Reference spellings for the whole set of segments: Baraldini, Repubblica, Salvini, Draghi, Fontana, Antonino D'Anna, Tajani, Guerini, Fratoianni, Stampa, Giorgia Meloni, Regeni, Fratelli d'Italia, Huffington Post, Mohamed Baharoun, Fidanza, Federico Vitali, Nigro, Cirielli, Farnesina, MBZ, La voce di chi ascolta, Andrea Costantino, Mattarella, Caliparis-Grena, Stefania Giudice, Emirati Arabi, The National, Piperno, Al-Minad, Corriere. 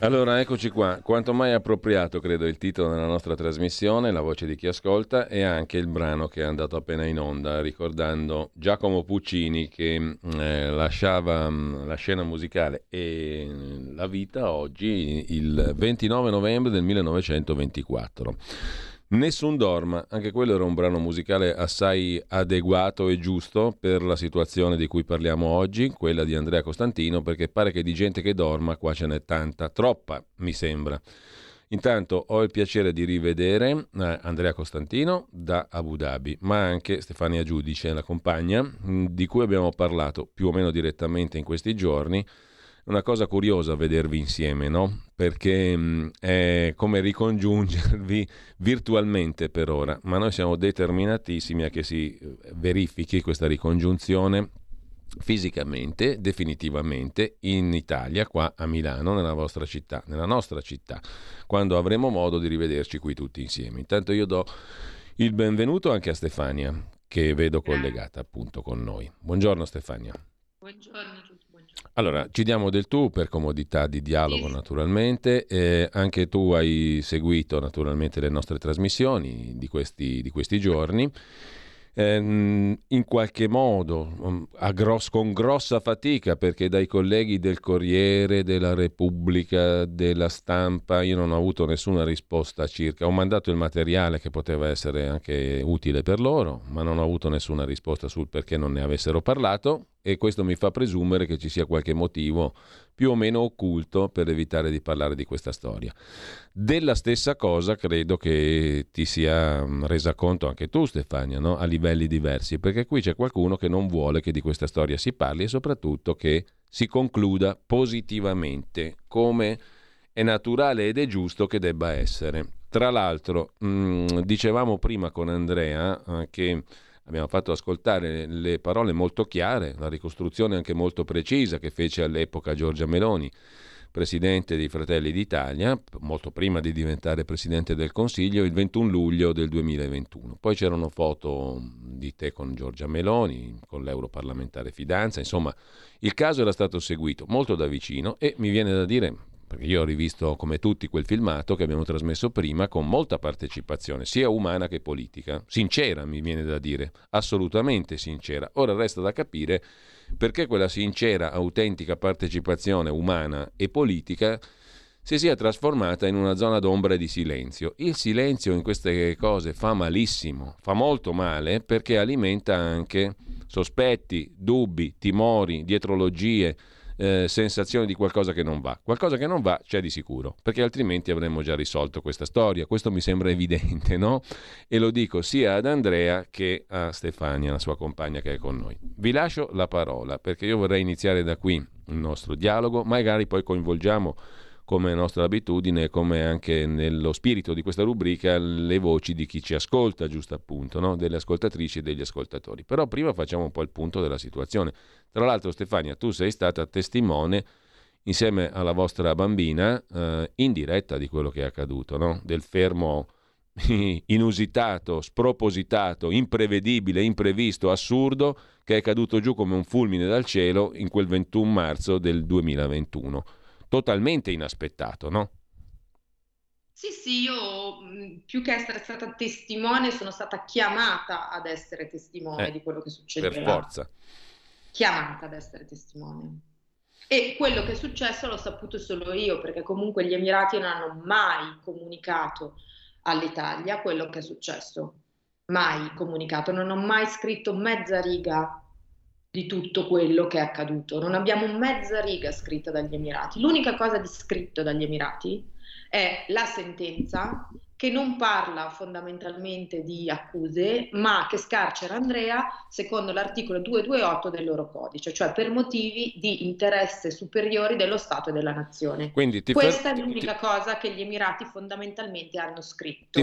Allora, eccoci qua, quanto mai appropriato credo il titolo della nostra trasmissione, La voce di chi ascolta, e anche il brano che è andato appena in onda, ricordando Giacomo Puccini che lasciava la scena musicale e la vita oggi il 29 novembre del 1924. Nessun dorma, anche quello era un brano musicale assai adeguato e giusto per la situazione di cui parliamo oggi, quella di Andrea Costantino, perché pare che di gente che dorma qua ce n'è tanta, troppa mi sembra. Intanto ho il piacere di rivedere Andrea Costantino da Abu Dhabi, ma anche Stefania Giudice, la compagna, di cui abbiamo parlato più o meno direttamente in questi giorni. Una cosa curiosa vedervi insieme, no? Perché è come ricongiungervi virtualmente per ora, ma noi siamo determinatissimi a che si verifichi questa ricongiunzione fisicamente, definitivamente, in Italia, qua a Milano, nella vostra città, nella nostra città, quando avremo modo di rivederci qui tutti insieme. Intanto io do il benvenuto anche a Stefania, che vedo collegata appunto con noi. Buongiorno Stefania. Buongiorno a tutti. Allora, ci diamo del tu per comodità di dialogo naturalmente, anche tu hai seguito naturalmente le nostre trasmissioni di questi giorni, in qualche modo con grossa fatica, perché dai colleghi del Corriere, della Repubblica, della Stampa io non ho avuto nessuna risposta circa, ho mandato il materiale che poteva essere anche utile per loro, ma non ho avuto nessuna risposta sul perché non ne avessero parlato. E questo mi fa presumere che ci sia qualche motivo più o meno occulto per evitare di parlare di questa storia. Della stessa cosa credo che ti sia resa conto anche tu, Stefania, no? A livelli diversi, perché qui c'è qualcuno che non vuole che di questa storia si parli e soprattutto che si concluda positivamente, come è naturale ed è giusto che debba essere. Tra l'altro, dicevamo prima con Andrea che abbiamo fatto ascoltare le parole molto chiare, la ricostruzione anche molto precisa che fece all'epoca Giorgia Meloni, presidente dei Fratelli d'Italia, molto prima di diventare presidente del Consiglio, il 21 luglio del 2021. Poi c'erano foto di te con Giorgia Meloni, con l'europarlamentare Fidanza, insomma il caso era stato seguito molto da vicino e mi viene da dire, perché io ho rivisto come tutti quel filmato che abbiamo trasmesso prima con molta partecipazione, sia umana che politica, sincera mi viene da dire, assolutamente sincera. Ora resta da capire perché quella sincera, autentica partecipazione umana e politica si sia trasformata in una zona d'ombra e di silenzio. Il silenzio in queste cose fa malissimo, fa molto male, perché alimenta anche sospetti, dubbi, timori, dietrologie, sensazione di qualcosa che non va. Qualcosa che non va c'è di sicuro, perché altrimenti avremmo già risolto questa storia. Questo mi sembra evidente, no? E lo dico sia ad Andrea che a Stefania, la sua compagna che è con noi. Vi lascio la parola, perché io vorrei iniziare da qui il nostro dialogo, magari poi coinvolgiamo, come nostra abitudine, come anche nello spirito di questa rubrica, le voci di chi ci ascolta, giusto appunto, no? Delle ascoltatrici e degli ascoltatori. Però prima facciamo un po' il punto della situazione. Tra l'altro, Stefania, tu sei stata testimone, insieme alla vostra bambina, in diretta di quello che è accaduto, no? Del fermo inusitato, spropositato, imprevedibile, imprevisto, assurdo, che è caduto giù come un fulmine dal cielo in quel 21 marzo del 2021. Totalmente inaspettato, no? Sì, io più che essere stata testimone sono stata chiamata ad essere testimone di quello che succedeva. Per forza. Chiamata ad essere testimone. E quello che è successo l'ho saputo solo io, perché comunque gli Emirati non hanno mai comunicato all'Italia quello che è successo. Mai comunicato. Non ho mai scritto mezza riga di tutto quello che è accaduto, non abbiamo mezza riga scritta dagli Emirati. L'unica cosa di scritto dagli Emirati è la sentenza che non parla fondamentalmente di accuse, ma che scarcera Andrea secondo l'articolo 228 del loro codice, cioè per motivi di interesse superiori dello Stato e della nazione. Quindi questa è l'unica cosa che gli Emirati fondamentalmente hanno scritto. Ti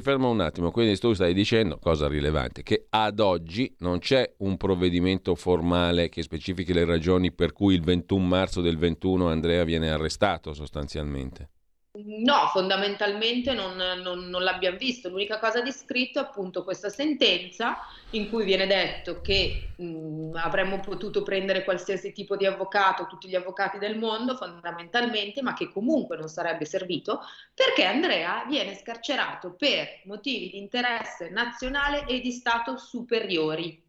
fermo un attimo, quindi tu stai dicendo, cosa rilevante, che ad oggi non c'è un provvedimento formale che specifichi le ragioni per cui il 21 marzo del 21 Andrea viene arrestato sostanzialmente. No, fondamentalmente non l'abbiamo visto. L'unica cosa di scritto è appunto questa sentenza in cui viene detto che avremmo potuto prendere qualsiasi tipo di avvocato, tutti gli avvocati del mondo fondamentalmente, ma che comunque non sarebbe servito perché Andrea viene scarcerato per motivi di interesse nazionale e di Stato superiori.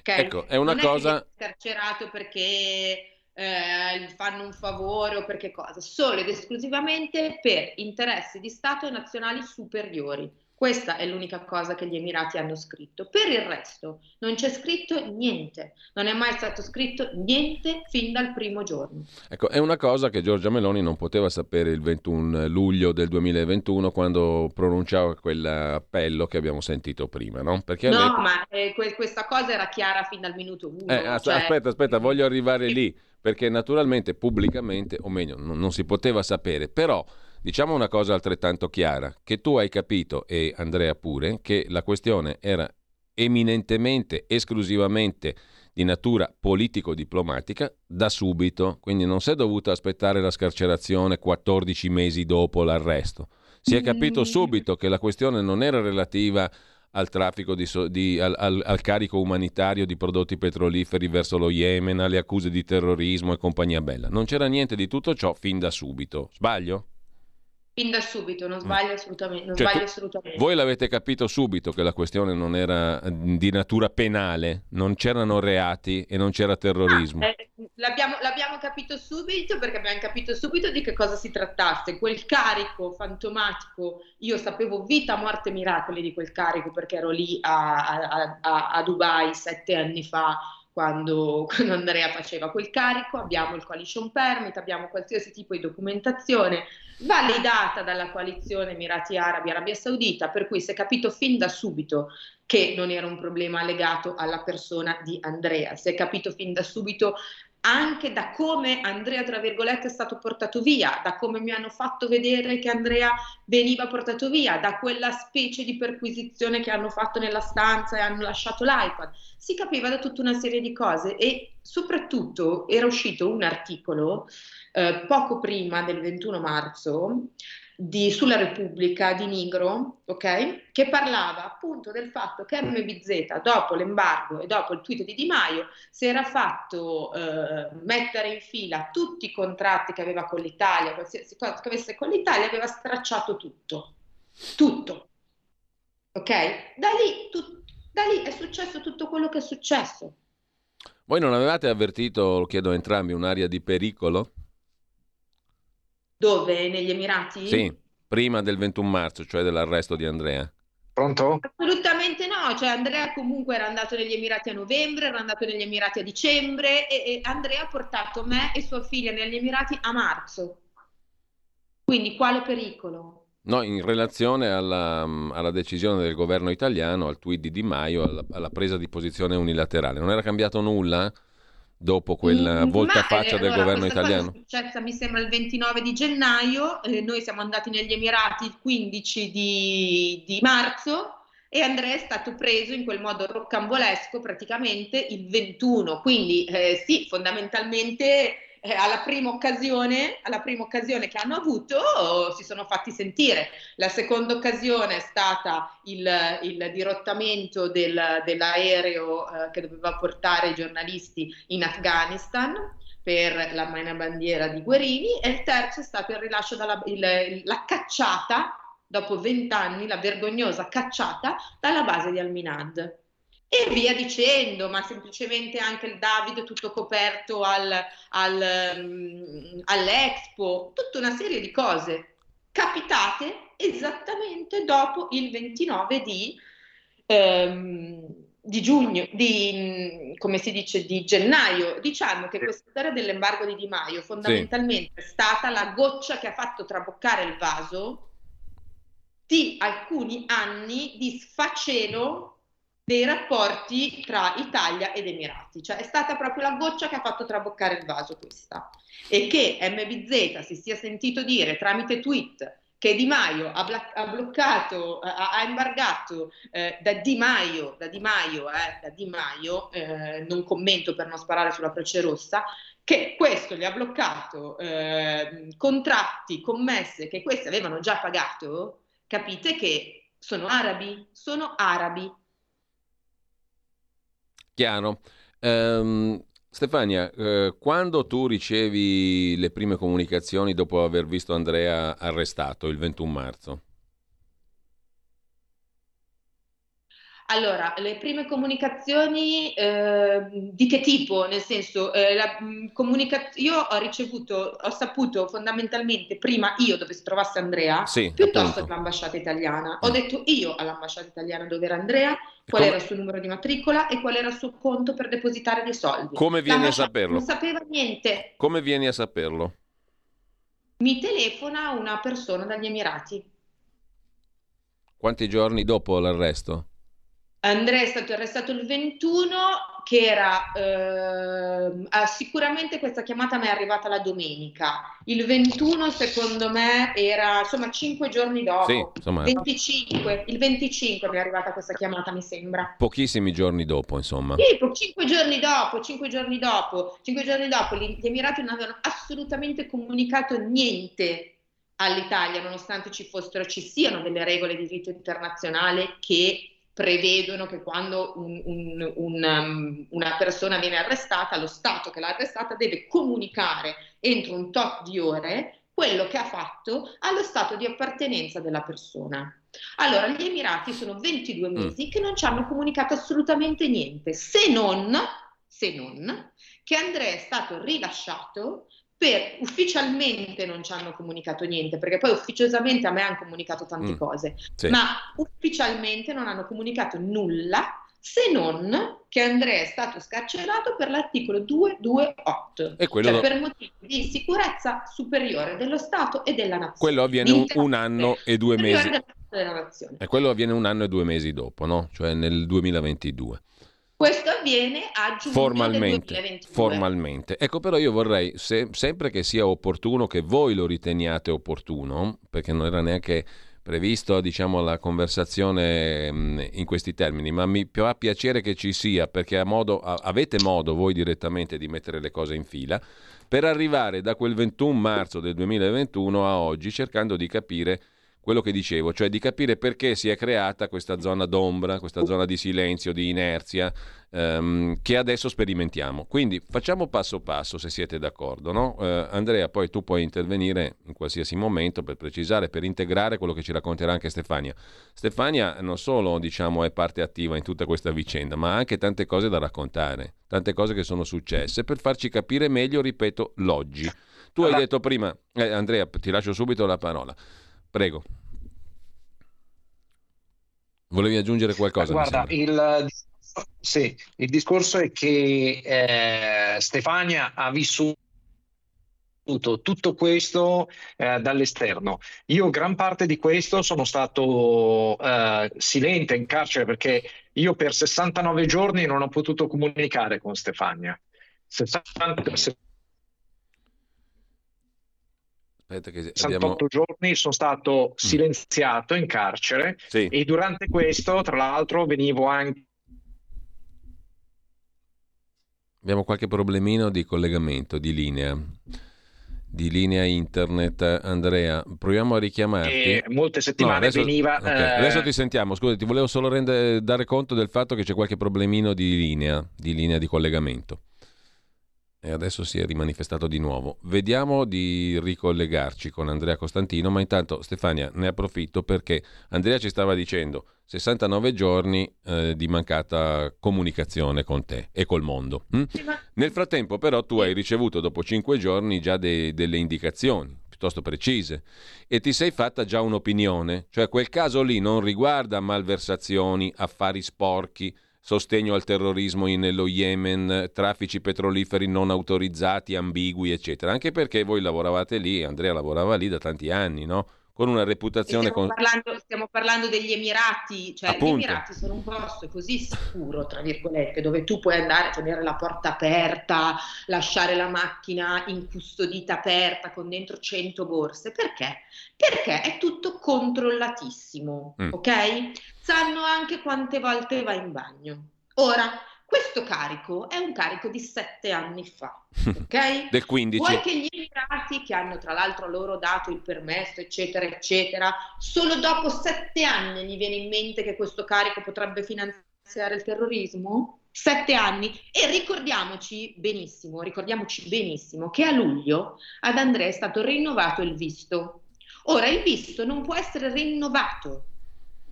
Okay? Ecco, è una cosa. Non è scarcerato perché fanno un favore o perché cosa, solo ed esclusivamente per interessi di Stato e nazionali superiori. Questa è l'unica cosa che gli Emirati hanno scritto. Per il resto non c'è scritto niente, non è mai stato scritto niente fin dal primo giorno. Ecco, è una cosa che Giorgia Meloni non poteva sapere il 21 luglio del 2021 quando pronunciava quell'appello che abbiamo sentito prima, no? Perché no, questa cosa era chiara fin dal minuto uno. Aspetta, voglio arrivare lì, perché naturalmente pubblicamente, o meglio, non si poteva sapere, però... Diciamo una cosa altrettanto chiara, che tu hai capito, e Andrea pure, che la questione era eminentemente, esclusivamente di natura politico-diplomatica da subito, quindi non si è dovuta aspettare la scarcerazione 14 mesi dopo l'arresto. Si è capito subito che la questione non era relativa al traffico al carico umanitario di prodotti petroliferi verso lo Yemen, alle accuse di terrorismo e compagnia bella. Non c'era niente di tutto ciò fin da subito. Sbaglio? Fin da subito, non sbaglio assolutamente. Non, cioè, sbaglio assolutamente. Voi l'avete capito subito che la questione non era di natura penale, non c'erano reati e non c'era terrorismo. L'abbiamo capito subito, perché abbiamo capito subito di che cosa si trattasse. Quel carico fantomatico, io sapevo vita, morte e miracoli di quel carico perché ero lì a Dubai 7 anni fa. Quando Andrea faceva quel carico, abbiamo il coalition permit, abbiamo qualsiasi tipo di documentazione validata dalla coalizione Emirati Arabi, Arabia Saudita, per cui si è capito fin da subito che non era un problema legato alla persona di Andrea, si è capito fin da subito anche da come Andrea, tra virgolette, è stato portato via, da come mi hanno fatto vedere che Andrea veniva portato via, da quella specie di perquisizione che hanno fatto nella stanza e hanno lasciato l'iPad. Si capiva da tutta una serie di cose e soprattutto era uscito un articolo poco prima del 21 marzo sulla Repubblica di Nigro, ok, che parlava appunto del fatto che MBZ, dopo l'embargo e dopo il tweet di Di Maio, si era fatto mettere in fila tutti i contratti che aveva con l'Italia, qualsiasi cosa che avesse con l'Italia, aveva stracciato tutto, ok? Da lì è successo tutto quello che è successo. Voi non avevate avvertito, lo chiedo a entrambi, un'area di pericolo? Dove? Negli Emirati? Sì, prima del 21 marzo, cioè dell'arresto di Andrea. Pronto? Assolutamente no, cioè Andrea comunque era andato negli Emirati a novembre, era andato negli Emirati a dicembre e Andrea ha portato me e sua figlia negli Emirati a marzo. Quindi quale pericolo? No, in relazione alla decisione del governo italiano, al tweet di Di Maio, alla presa di posizione unilaterale. Non era cambiato nulla? Dopo quella voltafaccia del governo italiano. È successa, mi sembra, il 29 di gennaio, noi siamo andati negli Emirati il 15 di marzo e Andrea è stato preso in quel modo rocambolesco praticamente il 21, quindi sì, fondamentalmente alla prima occasione che hanno avuto si sono fatti sentire. La seconda occasione è stata il dirottamento dell'aereo che doveva portare i giornalisti in Afghanistan per la manibandiera di Guerini, e il terzo è stato il rilascio la cacciata dopo 20 anni, la vergognosa cacciata dalla base di Al-Minad. E via dicendo, ma semplicemente anche il David tutto coperto all'Expo, tutta una serie di cose capitate esattamente dopo il 29 di giugno, di gennaio. Diciamo che questa storia dell'embargo di Di Maio fondamentalmente è stata la goccia che ha fatto traboccare il vaso. di alcuni anni di sfacelo dei rapporti tra Italia ed Emirati, cioè è stata proprio la goccia che ha fatto traboccare il vaso questa, e che MBZ si sia sentito dire tramite tweet che Di Maio ha embargato da Di Maio, non commento per non sparare sulla Croce Rossa, che questo gli ha bloccato contratti, commesse che questi avevano già pagato, capite che sono arabi. Chiaro. Stefania, quando tu ricevi le prime comunicazioni dopo aver visto Andrea arrestato il 21 marzo? Allora, le prime comunicazioni di che tipo? Nel senso, io ho saputo fondamentalmente prima io dove si trovasse Andrea, sì, piuttosto che l'ambasciata italiana. Ho detto io all'ambasciata italiana dove era Andrea, qual era il suo numero di matricola e qual era il suo conto per depositare dei soldi. Come vieni a saperlo? Non sapeva niente. Come vieni a saperlo? Mi telefona una persona dagli Emirati. Quanti giorni dopo l'arresto? Andrea è stato arrestato il 21, che era sicuramente questa chiamata mi è arrivata la domenica. Il 21 secondo me era, insomma, 5 giorni dopo. Sì, insomma, 25, il 25 mi è arrivata questa chiamata, mi sembra. Pochissimi giorni dopo, insomma. Sì, 5 giorni dopo gli Emirati non avevano assolutamente comunicato niente all'Italia, nonostante ci siano delle regole di diritto internazionale che prevedono che quando una persona viene arrestata, lo Stato che l'ha arrestata deve comunicare entro un tot di ore quello che ha fatto allo Stato di appartenenza della persona. Allora, gli Emirati sono 22 mesi che non ci hanno comunicato assolutamente niente, se non che Andrea è stato rilasciato. Ufficialmente non ci hanno comunicato niente, perché poi ufficiosamente a me hanno comunicato tante cose, sì, ma ufficialmente non hanno comunicato nulla, se non che Andrea è stato scarcerato per l'articolo 228, e quello, cioè per motivi di sicurezza superiore dello Stato e della nazione. Quello avviene un anno e 2 mesi. E quello avviene 1 anno e 2 mesi dopo, no? Cioè nel 2022. Questo avviene a giugno del 2022. Formalmente. Ecco, però io vorrei, sempre che sia opportuno, che voi lo riteniate opportuno, perché non era neanche previsto, diciamo, la conversazione in questi termini, ma mi fa piacere che ci sia, perché avete modo voi direttamente di mettere le cose in fila, per arrivare da quel 21 marzo del 2021 a oggi, cercando di capire quello che dicevo, cioè di capire perché si è creata questa zona d'ombra, questa zona di silenzio, di inerzia, che adesso sperimentiamo. Quindi facciamo passo passo, se siete d'accordo, no? Andrea, poi tu puoi intervenire in qualsiasi momento per precisare, per integrare quello che ci racconterà anche Stefania. Stefania non solo, diciamo, è parte attiva in tutta questa vicenda, ma ha anche tante cose da raccontare, tante cose che sono successe per farci capire meglio, ripeto, l'oggi. Tu hai detto prima, Andrea, ti lascio subito la parola. Prego. Volevi aggiungere qualcosa? Guarda, il discorso è che Stefania ha vissuto tutto questo dall'esterno. Io gran parte di questo sono stato silente in carcere, perché io per 69 giorni non ho potuto comunicare con Stefania. Che 68 giorni sono stato silenziato in carcere, sì, e durante questo, tra l'altro, venivo anche... Abbiamo qualche problemino di collegamento, di linea internet. Andrea, proviamo a richiamarti. Molte settimane veniva... Okay. Adesso ti sentiamo, scusa, ti volevo solo dare conto del fatto che c'è qualche problemino di linea di collegamento. E adesso si è rimanifestato di nuovo. Vediamo di ricollegarci con Andrea Costantino, ma intanto, Stefania, ne approfitto perché Andrea ci stava dicendo 69 giorni di mancata comunicazione con te e col mondo. Nel frattempo però tu hai ricevuto dopo 5 giorni già delle indicazioni piuttosto precise e ti sei fatta già un'opinione, cioè quel caso lì non riguarda malversazioni, affari sporchi, sostegno al terrorismo nello Yemen, traffici petroliferi non autorizzati, ambigui, eccetera. Anche perché voi lavoravate lì, Andrea lavorava lì da tanti anni, no? con una reputazione... Stiamo parlando degli Emirati, cioè appunto. Gli Emirati sono un posto così sicuro, tra virgolette, dove tu puoi andare, tenere la porta aperta, lasciare la macchina incustodita aperta con dentro 100 borse. Perché? Perché è tutto controllatissimo, ok? Sanno anche quante volte va in bagno. Ora, questo carico è un carico di 7 anni fa, ok? Del 15. Vuoi che gli Emirati, che hanno tra l'altro loro dato il permesso, eccetera, eccetera, solo dopo 7 anni gli viene in mente che questo carico potrebbe finanziare il terrorismo? 7 anni. E ricordiamoci benissimo che a luglio ad Andrea è stato rinnovato il visto. Ora, il visto non può essere rinnovato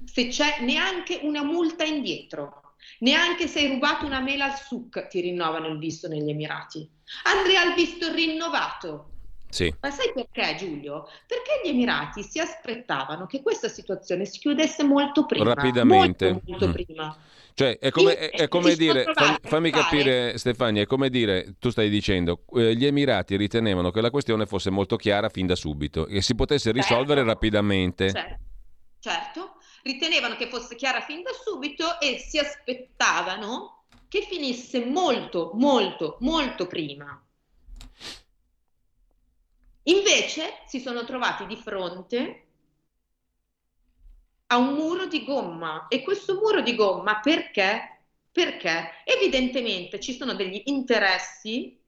se c'è neanche una multa indietro. Neanche se hai rubato una mela al souk ti rinnovano il visto negli Emirati. Andrea ha il visto rinnovato. Sì. Ma sai perché, Giulio? Perché gli Emirati si aspettavano che questa situazione si chiudesse molto prima. Rapidamente. Molto prima. Cioè, è come dire, fammi capire, Stefania, è come dire, tu stai dicendo, gli Emirati ritenevano che la questione fosse molto chiara fin da subito e si potesse risolvere rapidamente. Certo. Ritenevano che fosse chiara fin da subito e si aspettavano che finisse molto, molto, molto prima. Invece si sono trovati di fronte a un muro di gomma. E questo muro di gomma perché? Perché evidentemente ci sono degli interessi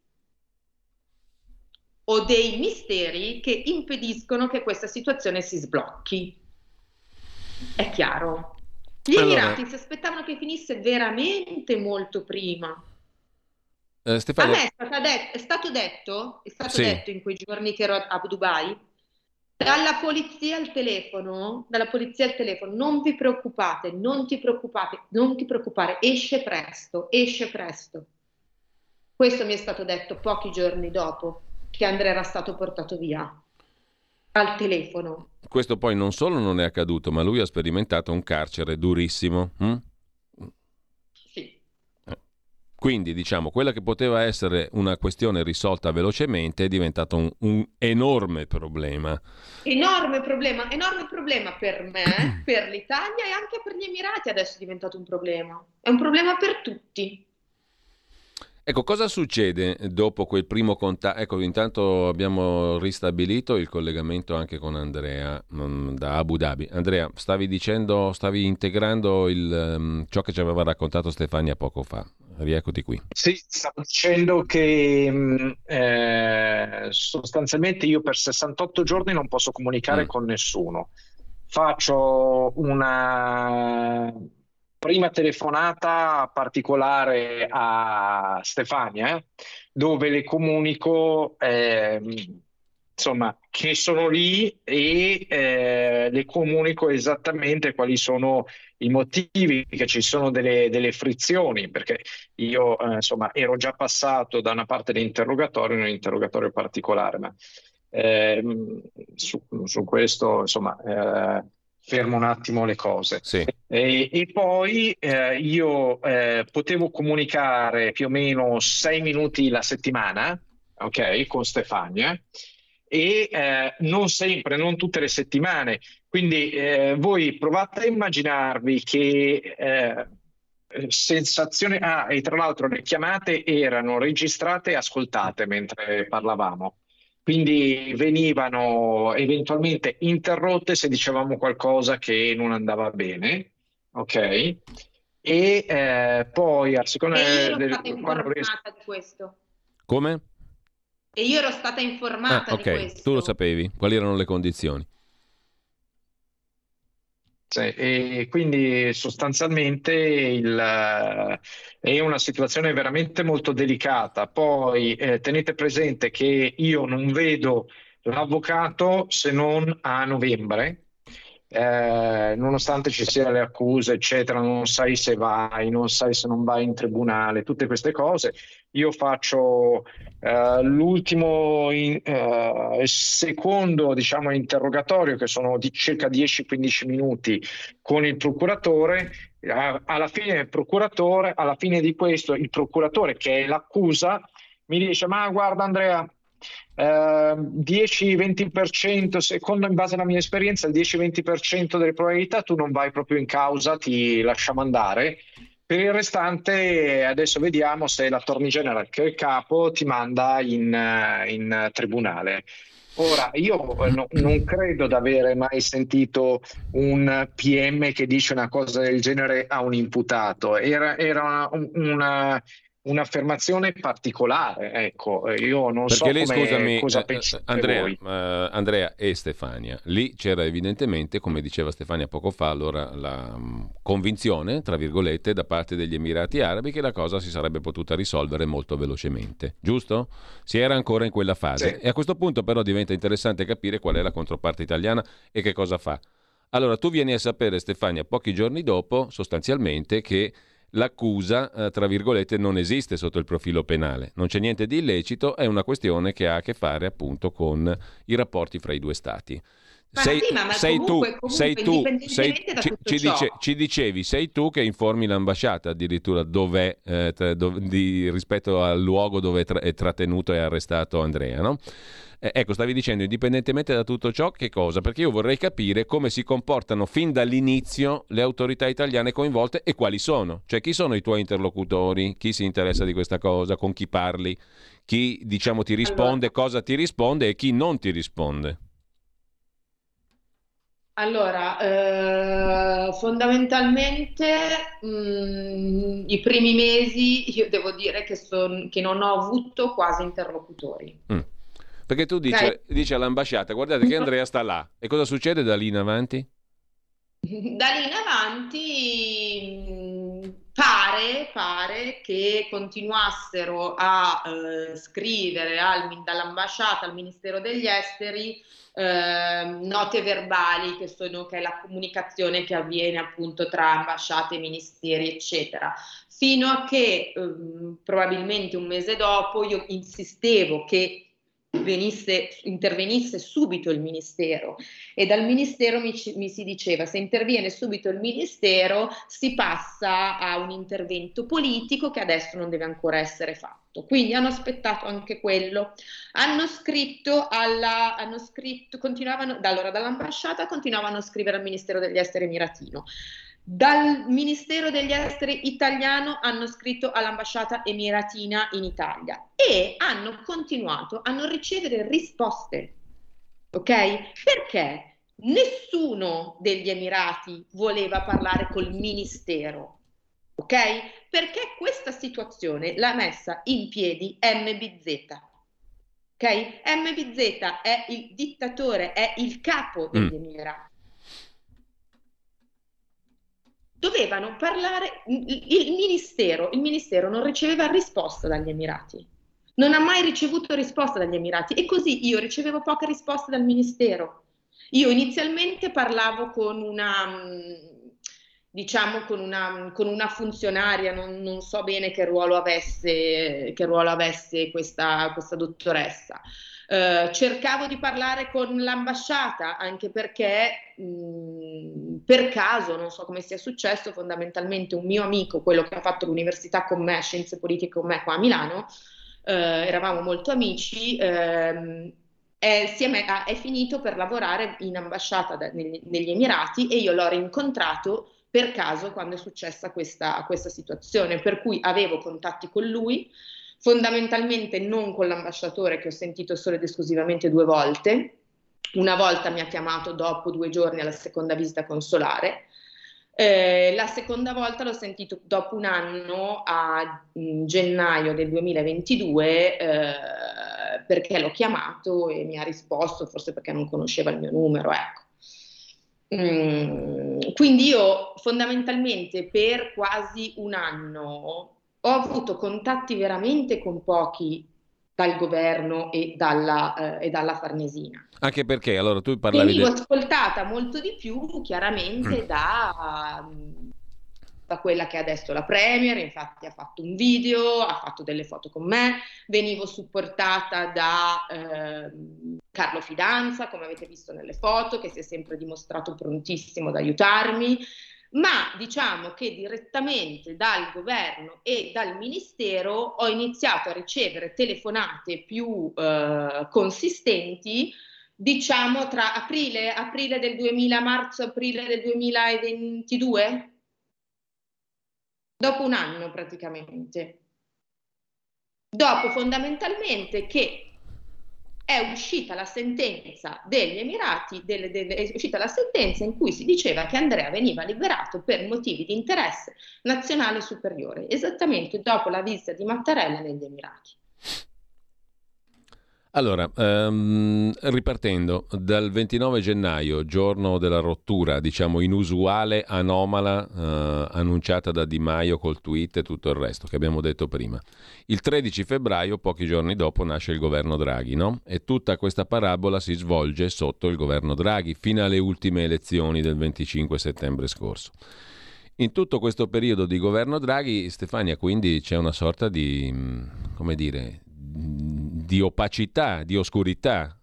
o dei misteri che impediscono che questa situazione si sblocchi. È chiaro. Gli Emirati si aspettavano che finisse veramente molto prima. Stefania... A me è stato detto in quei giorni che ero a Dubai, dalla polizia al telefono, non ti preoccupate, esce presto. Questo mi è stato detto pochi giorni dopo che Andrea era stato portato via. Al telefono. Questo poi non solo non è accaduto, ma lui ha sperimentato un carcere durissimo. Sì. Quindi, diciamo, quella che poteva essere una questione risolta velocemente è diventato un enorme problema per me, per l'Italia e anche per gli Emirati. Adesso è diventato un problema. È un problema per tutti. Ecco, cosa succede dopo quel primo contatto? Ecco, intanto abbiamo ristabilito il collegamento anche con Andrea da Abu Dhabi. Andrea, stavi integrando ciò che ci aveva raccontato Stefania poco fa. Rieccoti qui. Sì, stavo dicendo che sostanzialmente io per 68 giorni non posso comunicare con nessuno. Faccio una... prima telefonata particolare a Stefania, dove le comunico insomma che sono lì e le comunico esattamente quali sono i motivi, che ci sono delle frizioni, perché io ero già passato da una parte dell'interrogatorio in un interrogatorio particolare, ma su questo fermo un attimo le cose. Sì. E poi io potevo comunicare più o meno 6 minuti la settimana, ok, con Stefania, e non sempre, non tutte le settimane. Quindi voi provate a immaginarvi che sensazione... Ah, e tra l'altro le chiamate erano registrate e ascoltate mentre parlavamo. Quindi venivano eventualmente interrotte se dicevamo qualcosa che non andava bene, ok? E poi a seconda di questo. Come? E io ero stata informata di questo. Ok, tu lo sapevi, quali erano le condizioni? E quindi sostanzialmente è una situazione veramente molto delicata. Poi tenete presente che io non vedo l'avvocato se non a novembre, nonostante ci siano le accuse eccetera, non sai se vai, non sai se non vai in tribunale, tutte queste cose. Io faccio secondo interrogatorio, che sono di circa 10-15 minuti con il procuratore. Alla fine di questo il procuratore, che è l'accusa, mi dice: ma guarda Andrea, 10-20%, secondo, in base alla mia esperienza, il 10-20% delle probabilità tu non vai proprio in causa, ti lasciamo andare. Per il restante adesso vediamo se l'Attorney General, che è il capo, ti manda in tribunale. Ora, io non credo di avere mai sentito un PM che dice una cosa del genere a un imputato. Era un'affermazione particolare, ecco. Io non so cosa pensate voi. Andrea e Stefania, lì c'era evidentemente, come diceva Stefania poco fa, allora la convinzione, tra virgolette, da parte degli Emirati Arabi che la cosa si sarebbe potuta risolvere molto velocemente, giusto? Si era ancora in quella fase, sì. E a questo punto però diventa interessante capire qual è la controparte italiana e che cosa fa. Allora tu vieni a sapere, Stefania, pochi giorni dopo, sostanzialmente, che l'accusa, tra virgolette, non esiste sotto il profilo penale, non c'è niente di illecito, è una questione che ha a che fare appunto con i rapporti fra i due stati. Sei tu che informi l'ambasciata addirittura dov'è, rispetto al luogo dove è trattenuto e arrestato Andrea, no? Ecco, stavi dicendo, indipendentemente da tutto ciò, che cosa? Perché io vorrei capire come si comportano fin dall'inizio le autorità italiane coinvolte e quali sono. Cioè, chi sono i tuoi interlocutori? Chi si interessa di questa cosa? Con chi parli? Chi, diciamo, ti risponde? Allora, cosa ti risponde e chi non ti risponde? Allora, fondamentalmente i primi mesi io devo dire che non ho avuto quasi interlocutori. Perché tu dici all'ambasciata, guardate che Andrea sta là, e cosa succede da lì in avanti? Da lì in avanti pare che continuassero a scrivere dall'ambasciata al Ministero degli Esteri note verbali, che è la comunicazione che avviene appunto tra ambasciate, ministeri, eccetera. Fino a che probabilmente un mese dopo io insistevo che intervenisse subito il ministero, e dal ministero mi si diceva: se interviene subito il ministero si passa a un intervento politico che adesso non deve ancora essere fatto. Quindi hanno aspettato anche quello, dall'ambasciata continuavano a scrivere al Ministero degli Esteri emiratino, dal Ministero degli Esteri italiano hanno scritto all'ambasciata emiratina in Italia, e hanno continuato a non ricevere risposte, ok? Perché nessuno degli Emirati voleva parlare col Ministero, ok? Perché questa situazione l'ha messa in piedi MBZ, ok? MBZ è il dittatore, è il capo degli Emirati. Dovevano parlare, il ministero non riceveva risposta dagli Emirati, non ha mai ricevuto risposta dagli Emirati, e così io ricevevo poche risposte dal ministero. Io inizialmente parlavo con una funzionaria, non so bene che ruolo avesse questa dottoressa. Cercavo di parlare con l'ambasciata, anche perché per caso, non so come sia successo, fondamentalmente un mio amico, quello che ha fatto l'università con me, scienze politiche con me qua a Milano, eravamo molto amici, è finito per lavorare in ambasciata negli Emirati, e io l'ho rincontrato per caso quando è successa questa situazione, per cui avevo contatti con lui. Fondamentalmente non con l'ambasciatore, che ho sentito solo ed esclusivamente 2 volte. Una volta mi ha chiamato dopo 2 giorni alla seconda visita consolare. La seconda volta l'ho sentito dopo un anno, a gennaio del 2022, perché l'ho chiamato e mi ha risposto, forse perché non conosceva il mio numero, ecco. Quindi io fondamentalmente per quasi un anno ho avuto contatti veramente con pochi dal governo e dalla Farnesina. Anche perché allora tu parlavi di... Venivo ascoltata molto di più chiaramente da quella che è adesso la Premier, infatti ha fatto un video, ha fatto delle foto con me, venivo supportata da Carlo Fidanza, come avete visto nelle foto, che si è sempre dimostrato prontissimo ad aiutarmi. ma diciamo che direttamente dal governo e dal ministero ho iniziato a ricevere telefonate più consistenti, diciamo tra aprile del 2000, marzo-aprile del 2022, dopo un anno praticamente. Dopo fondamentalmente che è uscita la sentenza degli Emirati, è uscita la sentenza in cui si diceva che Andrea veniva liberato per motivi di interesse nazionale superiore, esattamente dopo la visita di Mattarella negli Emirati. Allora, ripartendo dal 29 gennaio, giorno della rottura, diciamo inusuale, anomala, annunciata da Di Maio col tweet e tutto il resto che abbiamo detto prima. Il 13 febbraio, pochi giorni dopo, nasce il governo Draghi, no? E tutta questa parabola si svolge sotto il governo Draghi fino alle ultime elezioni del 25 settembre scorso. In tutto questo periodo di governo Draghi, Stefania, quindi c'è una sorta di, come dire, di opacità, di oscurità.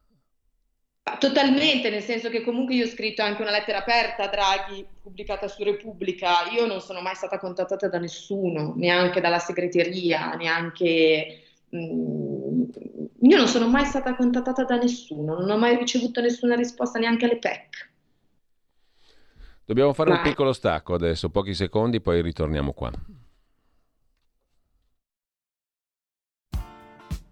Totalmente, nel senso che comunque io ho scritto anche una lettera aperta a Draghi pubblicata su Repubblica. Io non sono mai stata contattata da nessuno, neanche dalla segreteria, neanche io non sono mai stata contattata da nessuno, non ho mai ricevuto nessuna risposta, neanche alle PEC. Dobbiamo fare un piccolo stacco adesso, pochi secondi, poi ritorniamo qua.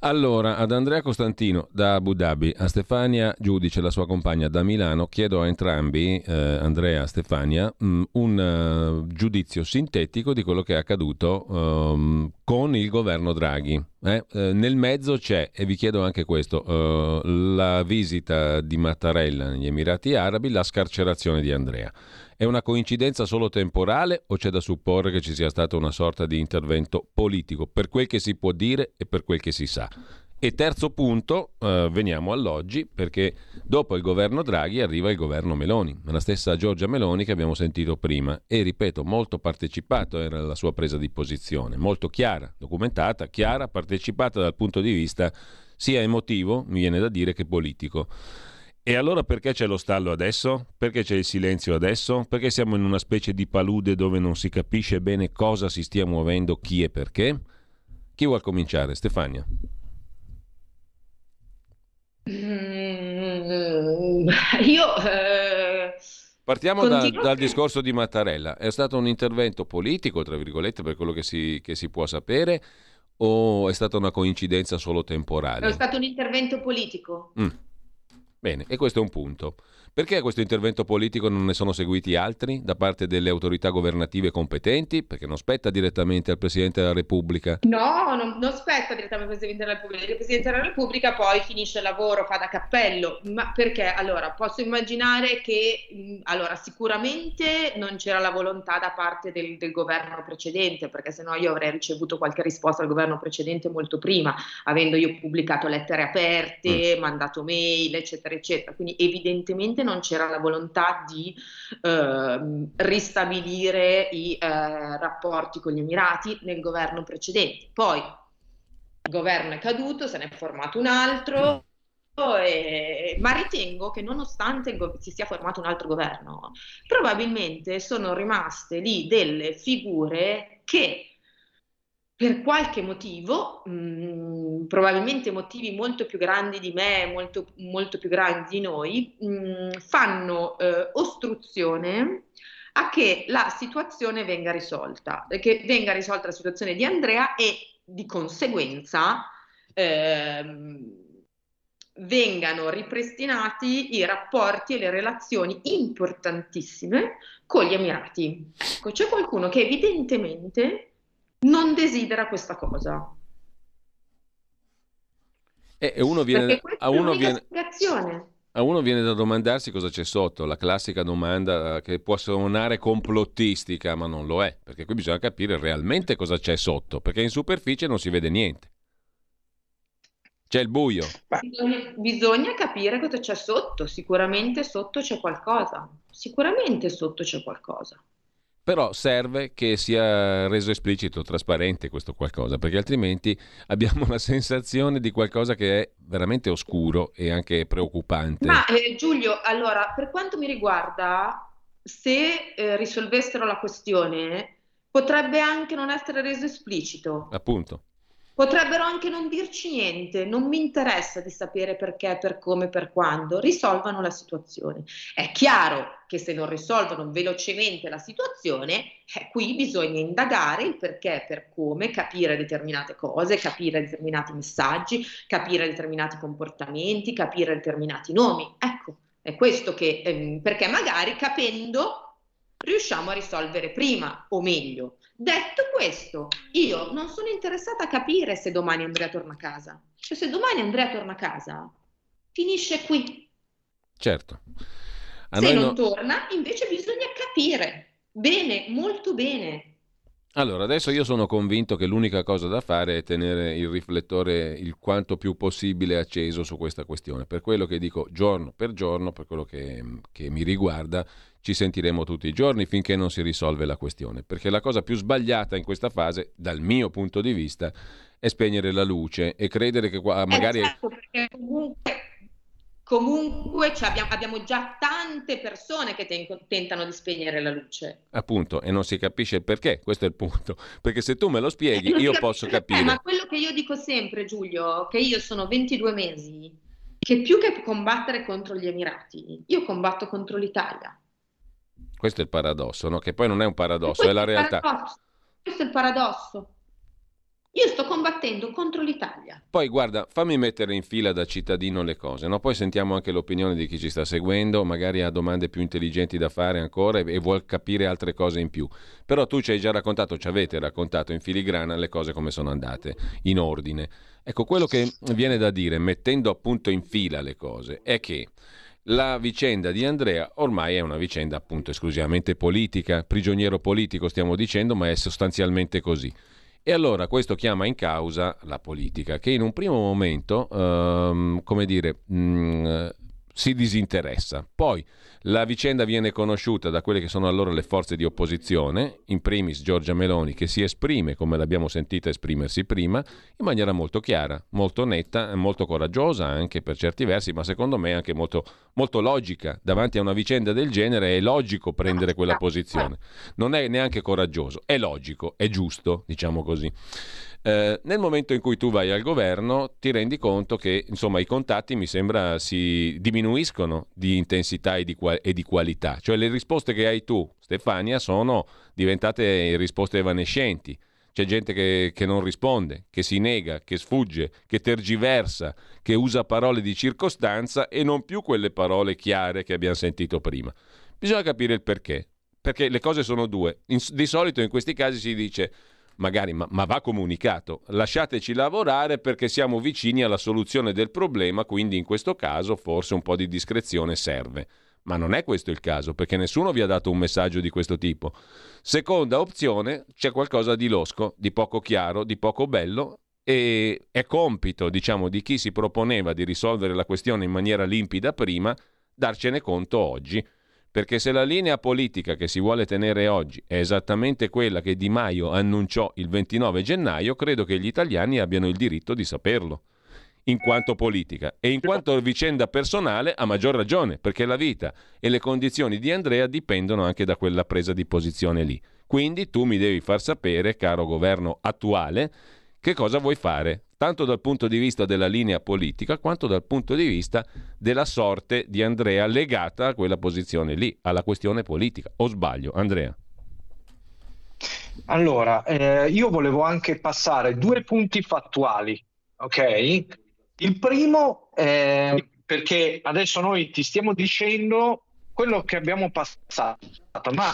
Allora, ad Andrea Costantino da Abu Dhabi, a Stefania Giudice, la sua compagna da Milano, chiedo a entrambi, Andrea, Stefania, un giudizio sintetico di quello che è accaduto con il governo Draghi. Nel mezzo c'è, e vi chiedo anche questo, la visita di Mattarella negli Emirati Arabi, la scarcerazione di Andrea. È una coincidenza solo temporale o c'è da supporre che ci sia stato una sorta di intervento politico, per quel che si può dire e per quel che si sa? E terzo punto, veniamo all'oggi, perché dopo il governo Draghi arriva il governo Meloni, la stessa Giorgia Meloni che abbiamo sentito prima, e ripeto, molto partecipato era la sua presa di posizione, molto chiara, documentata, chiara, partecipata dal punto di vista sia emotivo, mi viene da dire, che politico. E allora perché c'è lo stallo adesso? Perché c'è il silenzio adesso? Perché siamo in una specie di palude dove non si capisce bene cosa si stia muovendo, chi e perché? Chi vuol cominciare? Stefania? Partiamo dal discorso di Mattarella. È stato un intervento politico, tra virgolette, per quello che si può sapere, o è stata una coincidenza solo temporale? È stato un intervento politico. Bene, e questo è un punto. Perché questo intervento politico non ne sono seguiti altri da parte delle autorità governative competenti? Perché non spetta direttamente al Presidente della Repubblica? No, non spetta direttamente al Presidente della Repubblica. Il Presidente della Repubblica poi finisce il lavoro, fa da cappello. Ma perché? Allora, posso immaginare che sicuramente non c'era la volontà da parte del governo precedente, perché sennò io avrei ricevuto qualche risposta al governo precedente molto prima, avendo io pubblicato lettere aperte, mandato mail, eccetera, eccetera. Quindi evidentemente non c'era la volontà di ristabilire i rapporti con gli Emirati nel governo precedente. Poi il governo è caduto, se ne è formato un altro, ma ritengo che nonostante si sia formato un altro governo, probabilmente sono rimaste lì delle figure che per qualche motivo, probabilmente motivi molto più grandi di me, molto, molto più grandi di noi, fanno ostruzione a che la situazione venga risolta, che venga risolta la situazione di Andrea e di conseguenza vengano ripristinati i rapporti e le relazioni importantissime con gli Emirati. Ecco, c'è qualcuno che evidentemente non desidera questa cosa. E uno viene, a uno viene da domandarsi cosa c'è sotto, la classica domanda che può suonare complottistica, ma non lo è, perché qui bisogna capire realmente cosa c'è sotto, perché in superficie non si vede niente. C'è il buio. Bisogna capire cosa c'è sotto, sicuramente sotto c'è qualcosa, Però serve che sia reso esplicito, trasparente questo qualcosa, perché altrimenti abbiamo la sensazione di qualcosa che è veramente oscuro e anche preoccupante. Ma Giulio, allora, per quanto mi riguarda, se risolvessero la questione, potrebbe anche non essere reso esplicito. Appunto. Potrebbero anche non dirci niente, non mi interessa di sapere perché, per come, per quando, risolvano la situazione. È chiaro che se non risolvono velocemente la situazione, qui bisogna indagare il perché, per come, capire determinate cose, capire determinati messaggi, capire determinati comportamenti, capire determinati nomi. Ecco, è questo che, perché magari capendo riusciamo a risolvere prima, o meglio. Detto questo, io non sono interessata a capire se domani Andrea torna a casa. Cioè, se domani Andrea torna a casa, finisce qui. Certo. Se non torna, invece bisogna capire. Bene, molto bene. Allora, adesso io sono convinto che l'unica cosa da fare è tenere il riflettore il quanto più possibile acceso su questa questione. Per quello che dico giorno, per quello che mi riguarda, ci sentiremo tutti i giorni finché non si risolve la questione. Perché la cosa più sbagliata in questa fase, dal mio punto di vista, è spegnere la luce e credere che qua magari... Certo, perché comunque cioè abbiamo già tante persone che tentano di spegnere la luce. Appunto, e non si capisce il perché, questo è il punto. Perché se tu me lo spieghi, io posso capire. Ma quello che io dico sempre, Giulio, che io sono 22 mesi, che più che combattere contro gli Emirati, io combatto contro l'Italia. Questo è il paradosso, no? Che poi non è un paradosso, è la realtà. Questo è il paradosso. Io sto combattendo contro l'Italia. Poi guarda, fammi mettere in fila da cittadino le cose, no? Poi sentiamo anche l'opinione di chi ci sta seguendo, magari ha domande più intelligenti da fare ancora e vuol capire altre cose in più. Però tu ci hai già raccontato, ci avete raccontato in filigrana le cose come sono andate, in ordine. Ecco, quello che viene da dire, mettendo appunto in fila le cose, è che la vicenda di Andrea ormai è una vicenda appunto esclusivamente politica, prigioniero politico stiamo dicendo, ma è sostanzialmente così. E allora questo chiama in causa la politica, che in un primo momento, si disinteressa. Poi la vicenda viene conosciuta da quelle che sono allora le forze di opposizione, in primis Giorgia Meloni, che si esprime, come l'abbiamo sentita esprimersi prima, in maniera molto chiara, molto netta, molto coraggiosa anche per certi versi, ma secondo me anche molto, molto logica. Davanti a una vicenda del genere è logico prendere quella posizione. Non è neanche coraggioso, è logico, è giusto, diciamo così. Nel momento in cui tu vai al governo ti rendi conto che insomma i contatti mi sembra si diminuiscono di intensità e di qualità, cioè le risposte che hai tu, Stefania, sono diventate risposte evanescenti. C'è gente che non risponde, che si nega, che sfugge, che tergiversa, che usa parole di circostanza e non più quelle parole chiare che abbiamo sentito prima. Bisogna capire il perché le cose sono due. Di solito in questi casi si dice magari, ma va comunicato, lasciateci lavorare perché siamo vicini alla soluzione del problema, quindi in questo caso forse un po' di discrezione serve. Ma non è questo il caso, perché nessuno vi ha dato un messaggio di questo tipo. Seconda opzione, c'è qualcosa di losco, di poco chiaro, di poco bello, e è compito, diciamo, di chi si proponeva di risolvere la questione in maniera limpida prima, darcene conto oggi. Perché se la linea politica che si vuole tenere oggi è esattamente quella che Di Maio annunciò il 29 gennaio, credo che gli italiani abbiano il diritto di saperlo, in quanto politica. E in quanto vicenda personale, a maggior ragione, perché la vita e le condizioni di Andrea dipendono anche da quella presa di posizione lì. Quindi tu mi devi far sapere, caro governo attuale, che cosa vuoi fare, tanto dal punto di vista della linea politica quanto dal punto di vista della sorte di Andrea legata a quella posizione lì, alla questione politica. O sbaglio, Andrea? Allora, io volevo anche passare due punti fattuali, ok? Il primo perché adesso noi ti stiamo dicendo quello che abbiamo passato, ma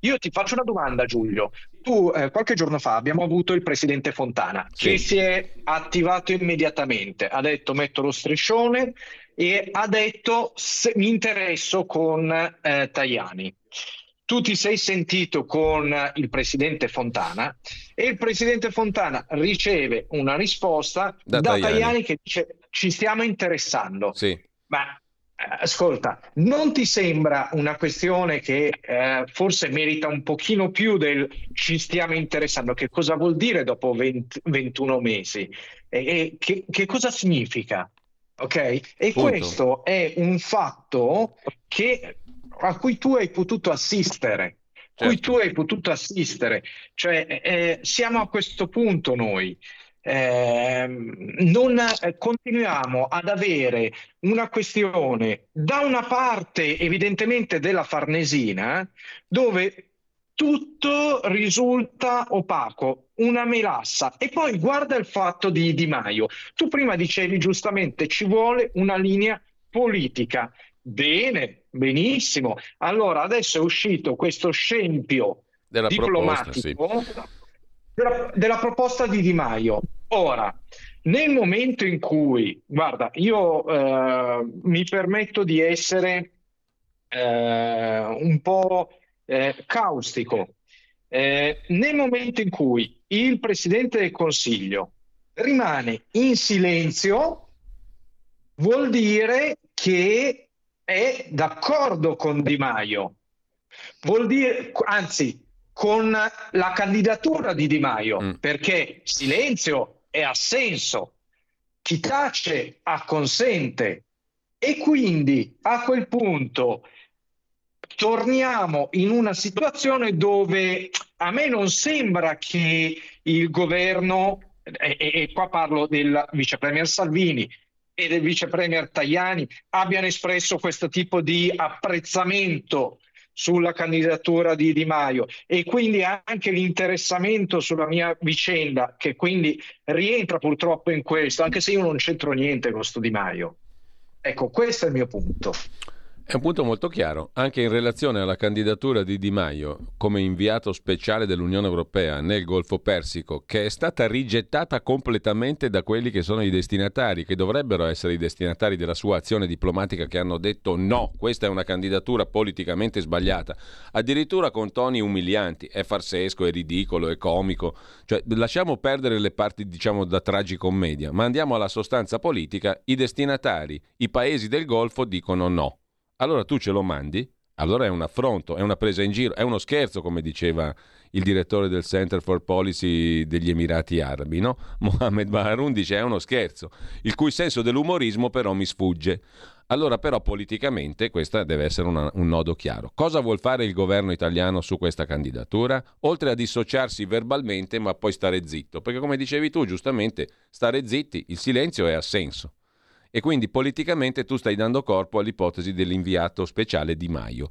io ti faccio una domanda, Giulio. Tu qualche giorno fa abbiamo avuto il presidente Fontana, sì, che si è attivato immediatamente, ha detto metto lo striscione e ha detto se mi interesso con Tajani. Tu ti sei sentito con il presidente Fontana e il presidente Fontana riceve una risposta da Tajani che dice ci stiamo interessando. Sì. Ma ascolta, non ti sembra una questione che forse merita un pochino più del ci stiamo interessando? Che cosa vuol dire dopo 21 mesi? E che cosa significa? Ok? E punto. Questo è un fatto che... a cui tu hai potuto assistere, certo, cui tu hai potuto assistere, cioè siamo a questo punto noi, non continuiamo ad avere una questione da una parte evidentemente della Farnesina dove tutto risulta opaco, una melassa. E poi guarda il fatto di Di Maio. Tu prima dicevi giustamente ci vuole una linea politica. Bene, benissimo. Allora adesso è uscito questo scempio della diplomatico proposta, sì, della proposta di Di Maio. Ora, nel momento in cui, guarda, io mi permetto di essere un po' caustico, nel momento in cui il Presidente del Consiglio rimane in silenzio, vuol dire che è d'accordo con Di Maio, vuol dire, anzi, con la candidatura di Di Maio, perché silenzio è assenso, chi tace acconsente, e quindi a quel punto torniamo in una situazione dove a me non sembra che il governo, e qua parlo del vice premier Salvini e del vice premier Tajani, abbiano espresso questo tipo di apprezzamento sulla candidatura di Di Maio, e quindi anche l'interessamento sulla mia vicenda, che quindi rientra purtroppo in questo, anche se io non c'entro niente con sto Di Maio. Ecco, questo è il mio punto. È un punto molto chiaro, anche in relazione alla candidatura di Di Maio come inviato speciale dell'Unione Europea nel Golfo Persico, che è stata rigettata completamente da quelli che sono i destinatari, che dovrebbero essere i destinatari della sua azione diplomatica, che hanno detto no, questa è una candidatura politicamente sbagliata, addirittura con toni umilianti, è farsesco, è ridicolo, è comico, cioè lasciamo perdere le parti, diciamo, da tragicommedia, ma andiamo alla sostanza politica. I destinatari, i paesi del Golfo dicono no. Allora tu ce lo mandi, allora è un affronto, è una presa in giro, è uno scherzo, come diceva il direttore del Center for Policy degli Emirati Arabi, no? Mohamed Baharoun dice è uno scherzo, il cui senso dell'umorismo però mi sfugge. Allora però politicamente questa deve essere un nodo chiaro. Cosa vuol fare il governo italiano su questa candidatura? Oltre a dissociarsi verbalmente, ma poi stare zitto, perché come dicevi tu giustamente, stare zitti, il silenzio è assenso. E quindi politicamente tu stai dando corpo all'ipotesi dell'inviato speciale Di Maio.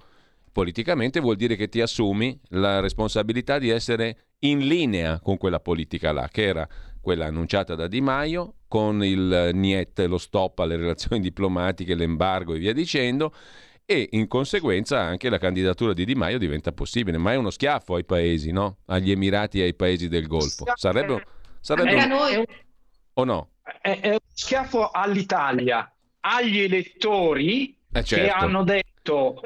Politicamente vuol dire che ti assumi la responsabilità di essere in linea con quella politica là, che era quella annunciata da Di Maio, con il niet, lo stop alle relazioni diplomatiche, l'embargo e via dicendo, e in conseguenza anche la candidatura di Di Maio diventa possibile. Ma è uno schiaffo ai paesi, no? Agli Emirati e ai paesi del Golfo. Sarebbe o no? È uno schiaffo all'Italia, agli elettori, certo, che hanno detto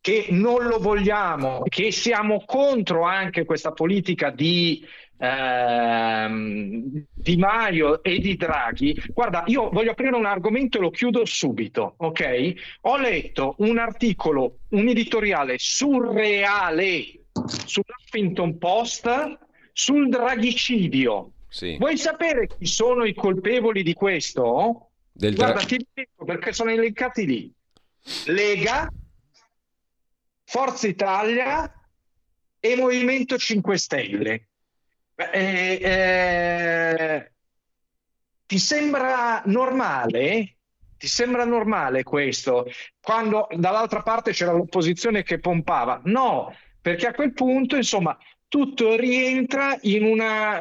che non lo vogliamo, che siamo contro anche questa politica Di Maio e di Draghi. Guarda, io voglio aprire un argomento e lo chiudo subito, ok? Ho letto un articolo, un editoriale surreale su Huffington Post sul draghicidio. Sì. Vuoi sapere chi sono i colpevoli di questo? Guarda, ti dico perché sono elencati lì: Lega, Forza Italia e Movimento 5 Stelle. Ti sembra normale? Ti sembra normale questo? Quando dall'altra parte c'era l'opposizione che pompava? No, perché a quel punto, insomma, tutto rientra in una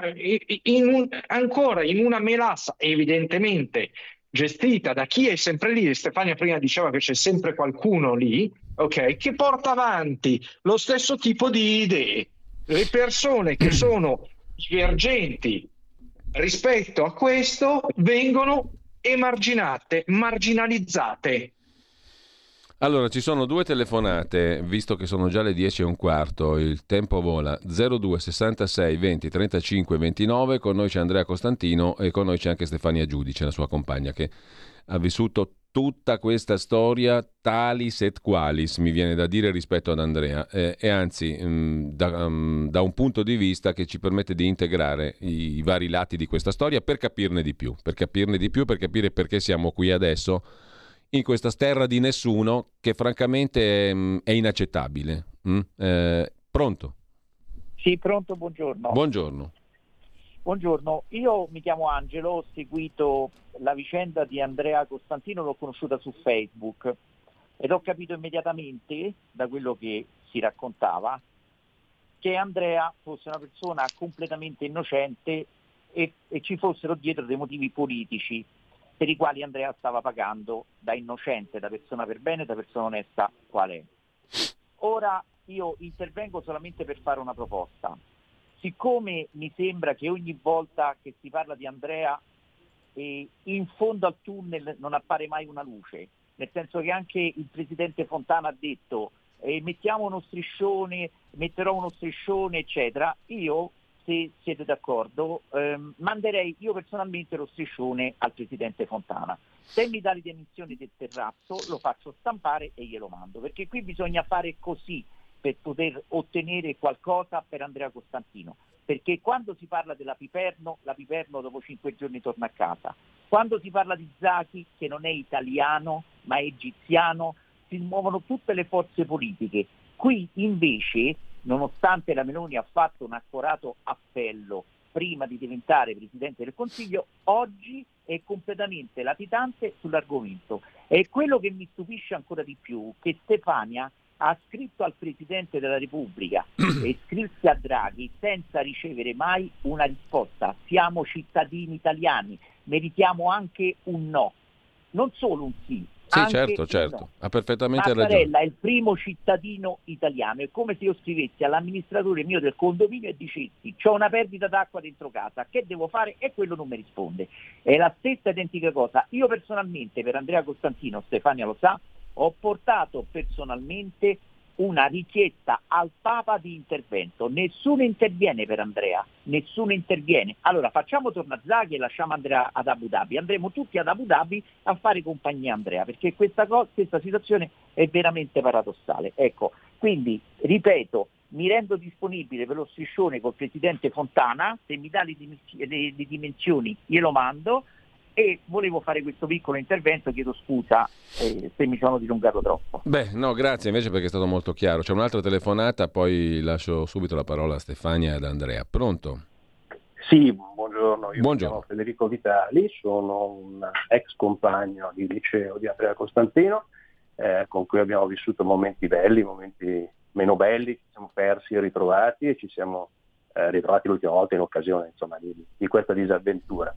melassa evidentemente gestita da chi è sempre lì, Stefania prima diceva che c'è sempre qualcuno lì, ok, che porta avanti lo stesso tipo di idee. Le persone che sono divergenti rispetto a questo vengono emarginate, marginalizzate. Allora, ci sono due telefonate, visto che sono già le 10:15, il tempo vola. 02 66 20 35 29, con noi c'è Andrea Costantino e con noi c'è anche Stefania Giudice, la sua compagna, che ha vissuto tutta questa storia talis et qualis, mi viene da dire, rispetto ad Andrea, e anzi da un punto di vista che ci permette di integrare i vari lati di questa storia per capirne di più, per capire perché siamo qui adesso in questa terra di nessuno, che francamente è inaccettabile. Pronto? Sì, pronto, buongiorno. Buongiorno. Buongiorno, io mi chiamo Angelo, ho seguito la vicenda di Andrea Costantino, l'ho conosciuta su Facebook ed ho capito immediatamente da quello che si raccontava che Andrea fosse una persona completamente innocente e ci fossero dietro dei motivi politici per i quali Andrea stava pagando da innocente, da persona per bene, da persona onesta qual è. Ora io intervengo solamente per fare una proposta. Siccome mi sembra che ogni volta che si parla di Andrea in fondo al tunnel non appare mai una luce, nel senso che anche il presidente Fontana ha detto metterò uno striscione eccetera, io, se siete d'accordo, manderei io personalmente lo striscione al presidente Fontana. Se mi dà le dimensioni del terrazzo lo faccio stampare e glielo mando, perché qui bisogna fare così per poter ottenere qualcosa per Andrea Costantino, perché quando si parla della Piperno, la Piperno dopo 5 giorni torna a casa, quando si parla di Zaki, che non è italiano ma è egiziano, si muovono tutte le forze politiche. Qui invece, nonostante la Meloni ha fatto un accorato appello prima di diventare Presidente del Consiglio, oggi è completamente latitante sull'argomento. E quello che mi stupisce ancora di più che Stefania ha scritto al Presidente della Repubblica e scrisse a Draghi senza ricevere mai una risposta. Siamo cittadini italiani, meritiamo anche un no, non solo un sì. Sì, certo, no. Ha perfettamente ragione. Mattarella è il primo cittadino italiano, è come se io scrivessi all'amministratore mio del condominio e dicessi c'ho una perdita d'acqua dentro casa, che devo fare? E quello non mi risponde. È la stessa identica cosa. Io personalmente, per Andrea Costantino, Stefania lo sa, ho portato personalmente una richiesta al Papa di intervento. Nessuno interviene per Andrea, nessuno interviene. Allora facciamo tornare Zaki e lasciamo Andrea ad Abu Dhabi. Andremo tutti ad Abu Dhabi a fare compagnia Andrea, perché questa situazione è veramente paradossale. Ecco, quindi ripeto, mi rendo disponibile per lo striscione col Presidente Fontana, se mi dà le dimensioni glielo mando. E volevo fare questo piccolo intervento, chiedo scusa se mi sono dilungato troppo. Beh, no, grazie invece, perché è stato molto chiaro. C'è un'altra telefonata, poi lascio subito la parola a Stefania e ad Andrea. Pronto? Sì, buongiorno. Io buongiorno. Sono Federico Vitali, sono un ex compagno di liceo di Andrea Costantino, con cui abbiamo vissuto momenti belli, momenti meno belli, ci siamo persi e ritrovati, e ci siamo ritrovati l'ultima volta in occasione, insomma, di questa disavventura.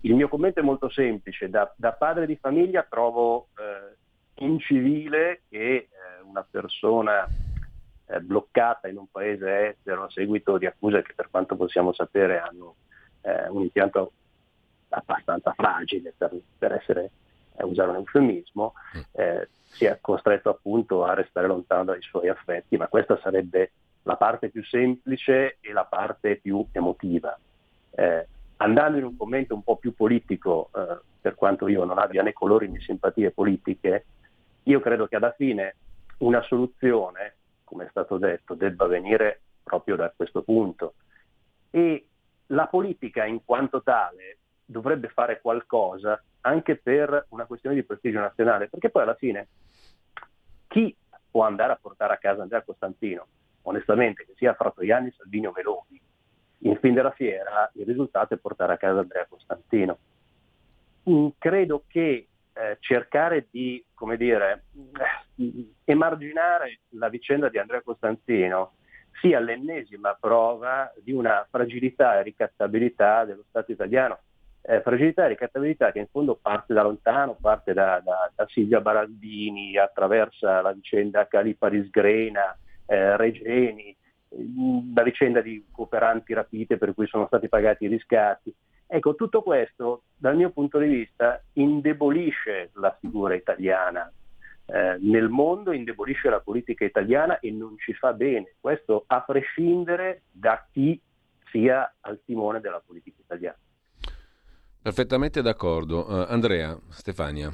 Il mio commento è molto semplice, da padre di famiglia trovo incivile che una persona bloccata in un paese estero a seguito di accuse che, per quanto possiamo sapere, hanno un impianto abbastanza fragile per essere, usare un eufemismo, sia costretto appunto a restare lontano dai suoi affetti, ma questa sarebbe la parte più semplice e la parte più emotiva. Andando in un commento un po' più politico, per quanto io non abbia né colori né simpatie politiche, io credo che alla fine una soluzione, come è stato detto, debba venire proprio da questo punto. E la politica in quanto tale dovrebbe fare qualcosa anche per una questione di prestigio nazionale, perché poi alla fine chi può andare a portare a casa Andrea Costantino? Onestamente, che sia Fratoianni, Salvini o Meloni, in fin della fiera il risultato è portare a casa Andrea Costantino. Credo che cercare di, come dire, emarginare la vicenda di Andrea Costantino sia l'ennesima prova di una fragilità e ricattabilità dello Stato italiano, fragilità e ricattabilità che in fondo parte da lontano, parte da Silvia Baraldini, attraversa la vicenda Caliparis-Grena, Regeni, la vicenda di cooperanti rapite per cui sono stati pagati i riscatti. Ecco, tutto questo dal mio punto di vista indebolisce la figura italiana nel mondo, indebolisce la politica italiana e non ci fa bene, questo a prescindere da chi sia al timone della politica italiana. Perfettamente d'accordo. Andrea, Stefania.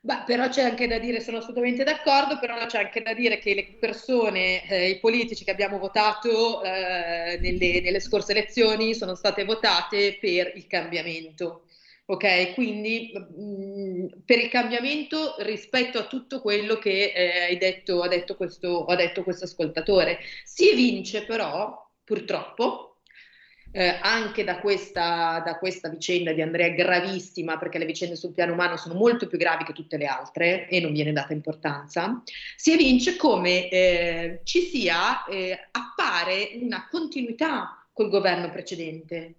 Beh, però c'è anche da dire, sono assolutamente d'accordo, però c'è anche da dire che le persone, i politici che abbiamo votato nelle scorse elezioni sono state votate per il cambiamento, ok? Quindi per il cambiamento rispetto a tutto quello che ha detto questo ascoltatore. Si evince però, purtroppo, anche da questa vicenda di Andrea, gravissima, perché le vicende sul piano umano sono molto più gravi che tutte le altre e non viene data importanza, si evince come appare una continuità col governo precedente.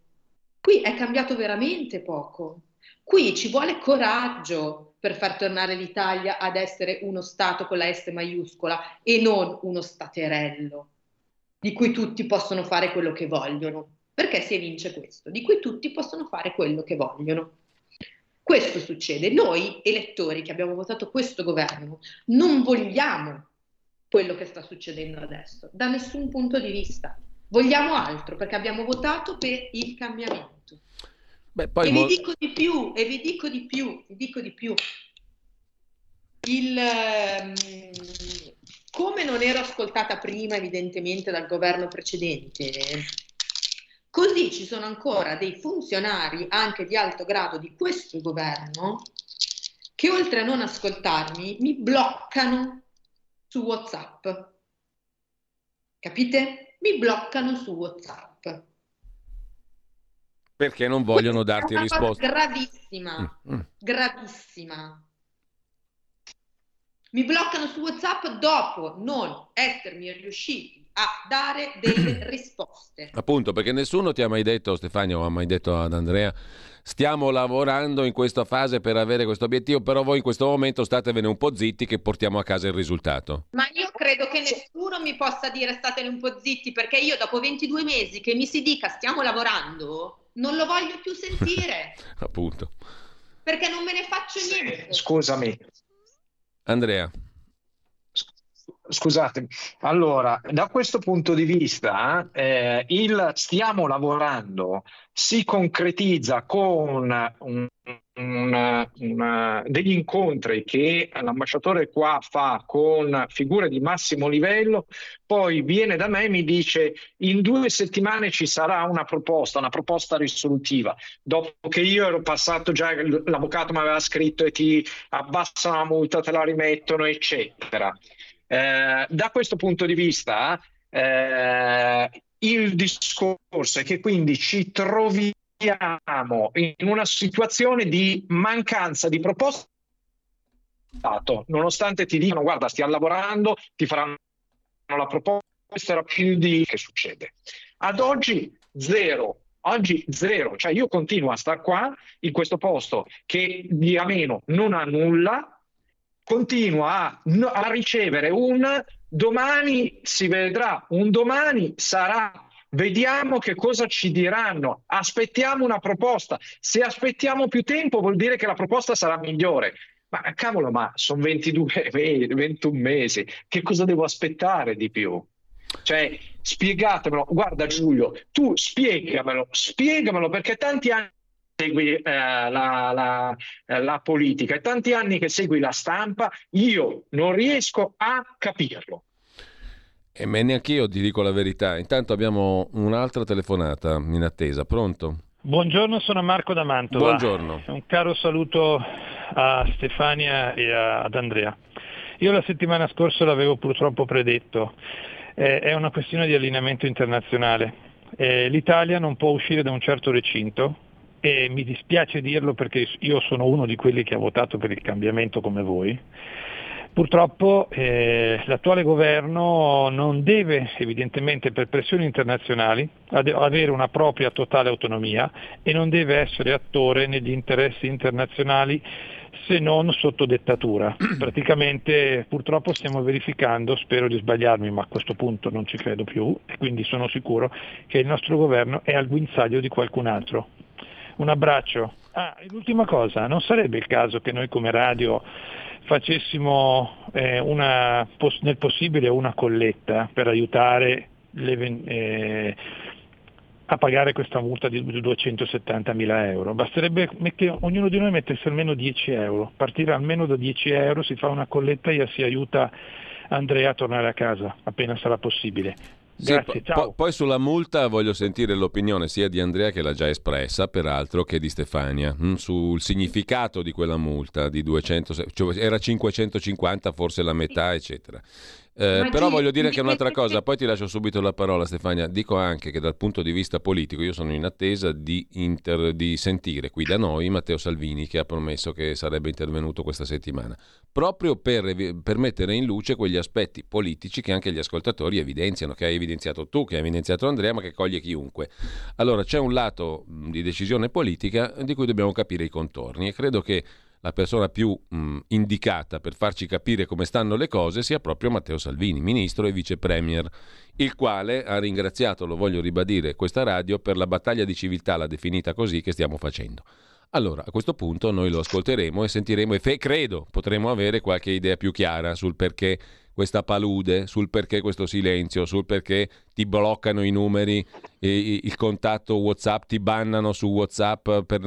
Qui è cambiato veramente poco, qui ci vuole coraggio per far tornare l'Italia ad essere uno Stato con la S maiuscola e non uno staterello di cui tutti possono fare quello che vogliono. Perché si evince questo? Di cui tutti possono fare quello che vogliono. Questo succede. Noi elettori che abbiamo votato questo governo non vogliamo quello che sta succedendo adesso, da nessun punto di vista. Vogliamo altro, perché abbiamo votato per il cambiamento. Beh, poi vi dico di più. Come non ero ascoltata prima, evidentemente, dal governo precedente, così ci sono ancora dei funzionari anche di alto grado di questo governo che, oltre a non ascoltarmi, mi bloccano su WhatsApp. Capite? Mi bloccano su WhatsApp. Perché non vogliono darti risposta. Gravissima, gravissima. Mi bloccano su WhatsApp dopo non essermi riusciti a dare delle risposte. Appunto, perché nessuno ti ha mai detto, Stefania, o ha mai detto ad Andrea, stiamo lavorando in questa fase per avere questo obiettivo, però voi in questo momento statevene un po' zitti che portiamo a casa il risultato. Ma io credo che nessuno mi possa dire statene un po' zitti, perché io dopo 22 mesi che mi si dica stiamo lavorando, non lo voglio più sentire. Appunto. Perché non me ne faccio niente. Scusami. Andrea. Scusatemi, allora da questo punto di vista il stiamo lavorando si concretizza con degli incontri che l'ambasciatore qua fa con figure di massimo livello, poi viene da me e mi dice in 2 settimane ci sarà una proposta risolutiva, dopo che io ero passato già, l'avvocato mi aveva scritto e ti abbassano la multa, te la rimettono eccetera. Da questo punto di vista il discorso è che quindi ci troviamo in una situazione di mancanza di proposta, nonostante ti dicano guarda stiamo lavorando, ti faranno la proposta, questo era più di che succede. Ad oggi zero, cioè io continuo a star qua in questo posto che di ameno non ha nulla. Continua a ricevere un domani si vedrà, un domani sarà, vediamo che cosa ci diranno, aspettiamo una proposta, se aspettiamo più tempo vuol dire che la proposta sarà migliore. Ma cavolo, ma sono 21 mesi, che cosa devo aspettare di più? Cioè spiegatemelo, guarda Giulio, tu spiegamelo perché tanti anni segui la politica e tanti anni che segui la stampa, io non riesco a capirlo. E me neanch'io, ti dico la verità. Intanto abbiamo un'altra telefonata in attesa. Pronto? Buongiorno, sono Marco da Mantova. Buongiorno. Un caro saluto a Stefania e ad Andrea. Io la settimana scorsa l'avevo purtroppo predetto. È una questione di allineamento internazionale. L'Italia non può uscire da un certo recinto. E mi dispiace dirlo perché io sono uno di quelli che ha votato per il cambiamento come voi, Purtroppo l'attuale governo non deve, evidentemente per pressioni internazionali, avere una propria totale autonomia e non deve essere attore negli interessi internazionali se non sotto dettatura. Praticamente purtroppo stiamo verificando, spero di sbagliarmi ma a questo punto non ci credo più e quindi sono sicuro che il nostro governo è al guinzaglio di qualcun altro. Un abbraccio. Ah, l'ultima cosa, non sarebbe il caso che noi come radio facessimo nel possibile una colletta per aiutare a pagare questa multa di 270.000 euro? Basterebbe che ognuno di noi mettesse almeno 10 euro, partire almeno da 10 euro, si fa una colletta e si aiuta Andrea a tornare a casa appena sarà possibile. Grazie, sì, ciao. Poi sulla multa voglio sentire l'opinione sia di Andrea, che l'ha già espressa peraltro, che di Stefania sul significato di quella multa di 200, cioè era 550, forse la metà, eccetera. Però voglio dire che è un'altra cosa, poi ti lascio subito la parola Stefania. Dico anche che dal punto di vista politico io sono in attesa di sentire qui da noi Matteo Salvini, che ha promesso che sarebbe intervenuto questa settimana proprio per mettere in luce quegli aspetti politici che anche gli ascoltatori evidenziano, che hai evidenziato tu, che ha evidenziato Andrea, ma che coglie chiunque. Allora c'è un lato di decisione politica di cui dobbiamo capire i contorni e credo che la persona più indicata per farci capire come stanno le cose sia proprio Matteo Salvini, ministro e vice premier, il quale ha ringraziato, lo voglio ribadire, questa radio per la battaglia di civiltà, l'ha definita così, che stiamo facendo. Allora, a questo punto noi lo ascolteremo e sentiremo, credo potremo avere qualche idea più chiara sul perché questa palude, sul perché questo silenzio, sul perché ti bloccano i numeri, il contatto WhatsApp, ti bannano su WhatsApp per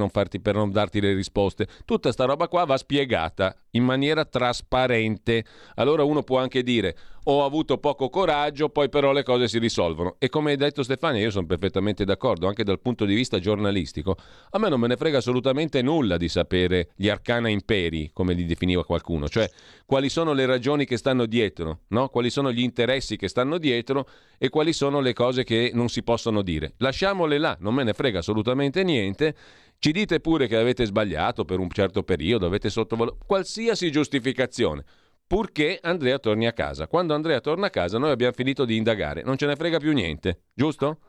non darti le risposte. Tutta sta roba qua va spiegata in maniera trasparente. Allora uno può anche dire ho avuto poco coraggio, poi però le cose si risolvono. E come hai detto Stefania, io sono perfettamente d'accordo, anche dal punto di vista giornalistico. A me non me ne frega assolutamente nulla di sapere gli arcana imperi, come li definiva qualcuno, cioè quali sono le ragioni che stanno dietro, no? Quali sono gli interessi che stanno dietro e quali sono le cose che non si possono dire. Lasciamole là, non me ne frega assolutamente niente. Ci dite pure che avete sbagliato per un certo periodo, avete sottovalutato qualsiasi giustificazione, purché Andrea torni a casa. Quando Andrea torna a casa noi abbiamo finito di indagare, non ce ne frega più niente, giusto?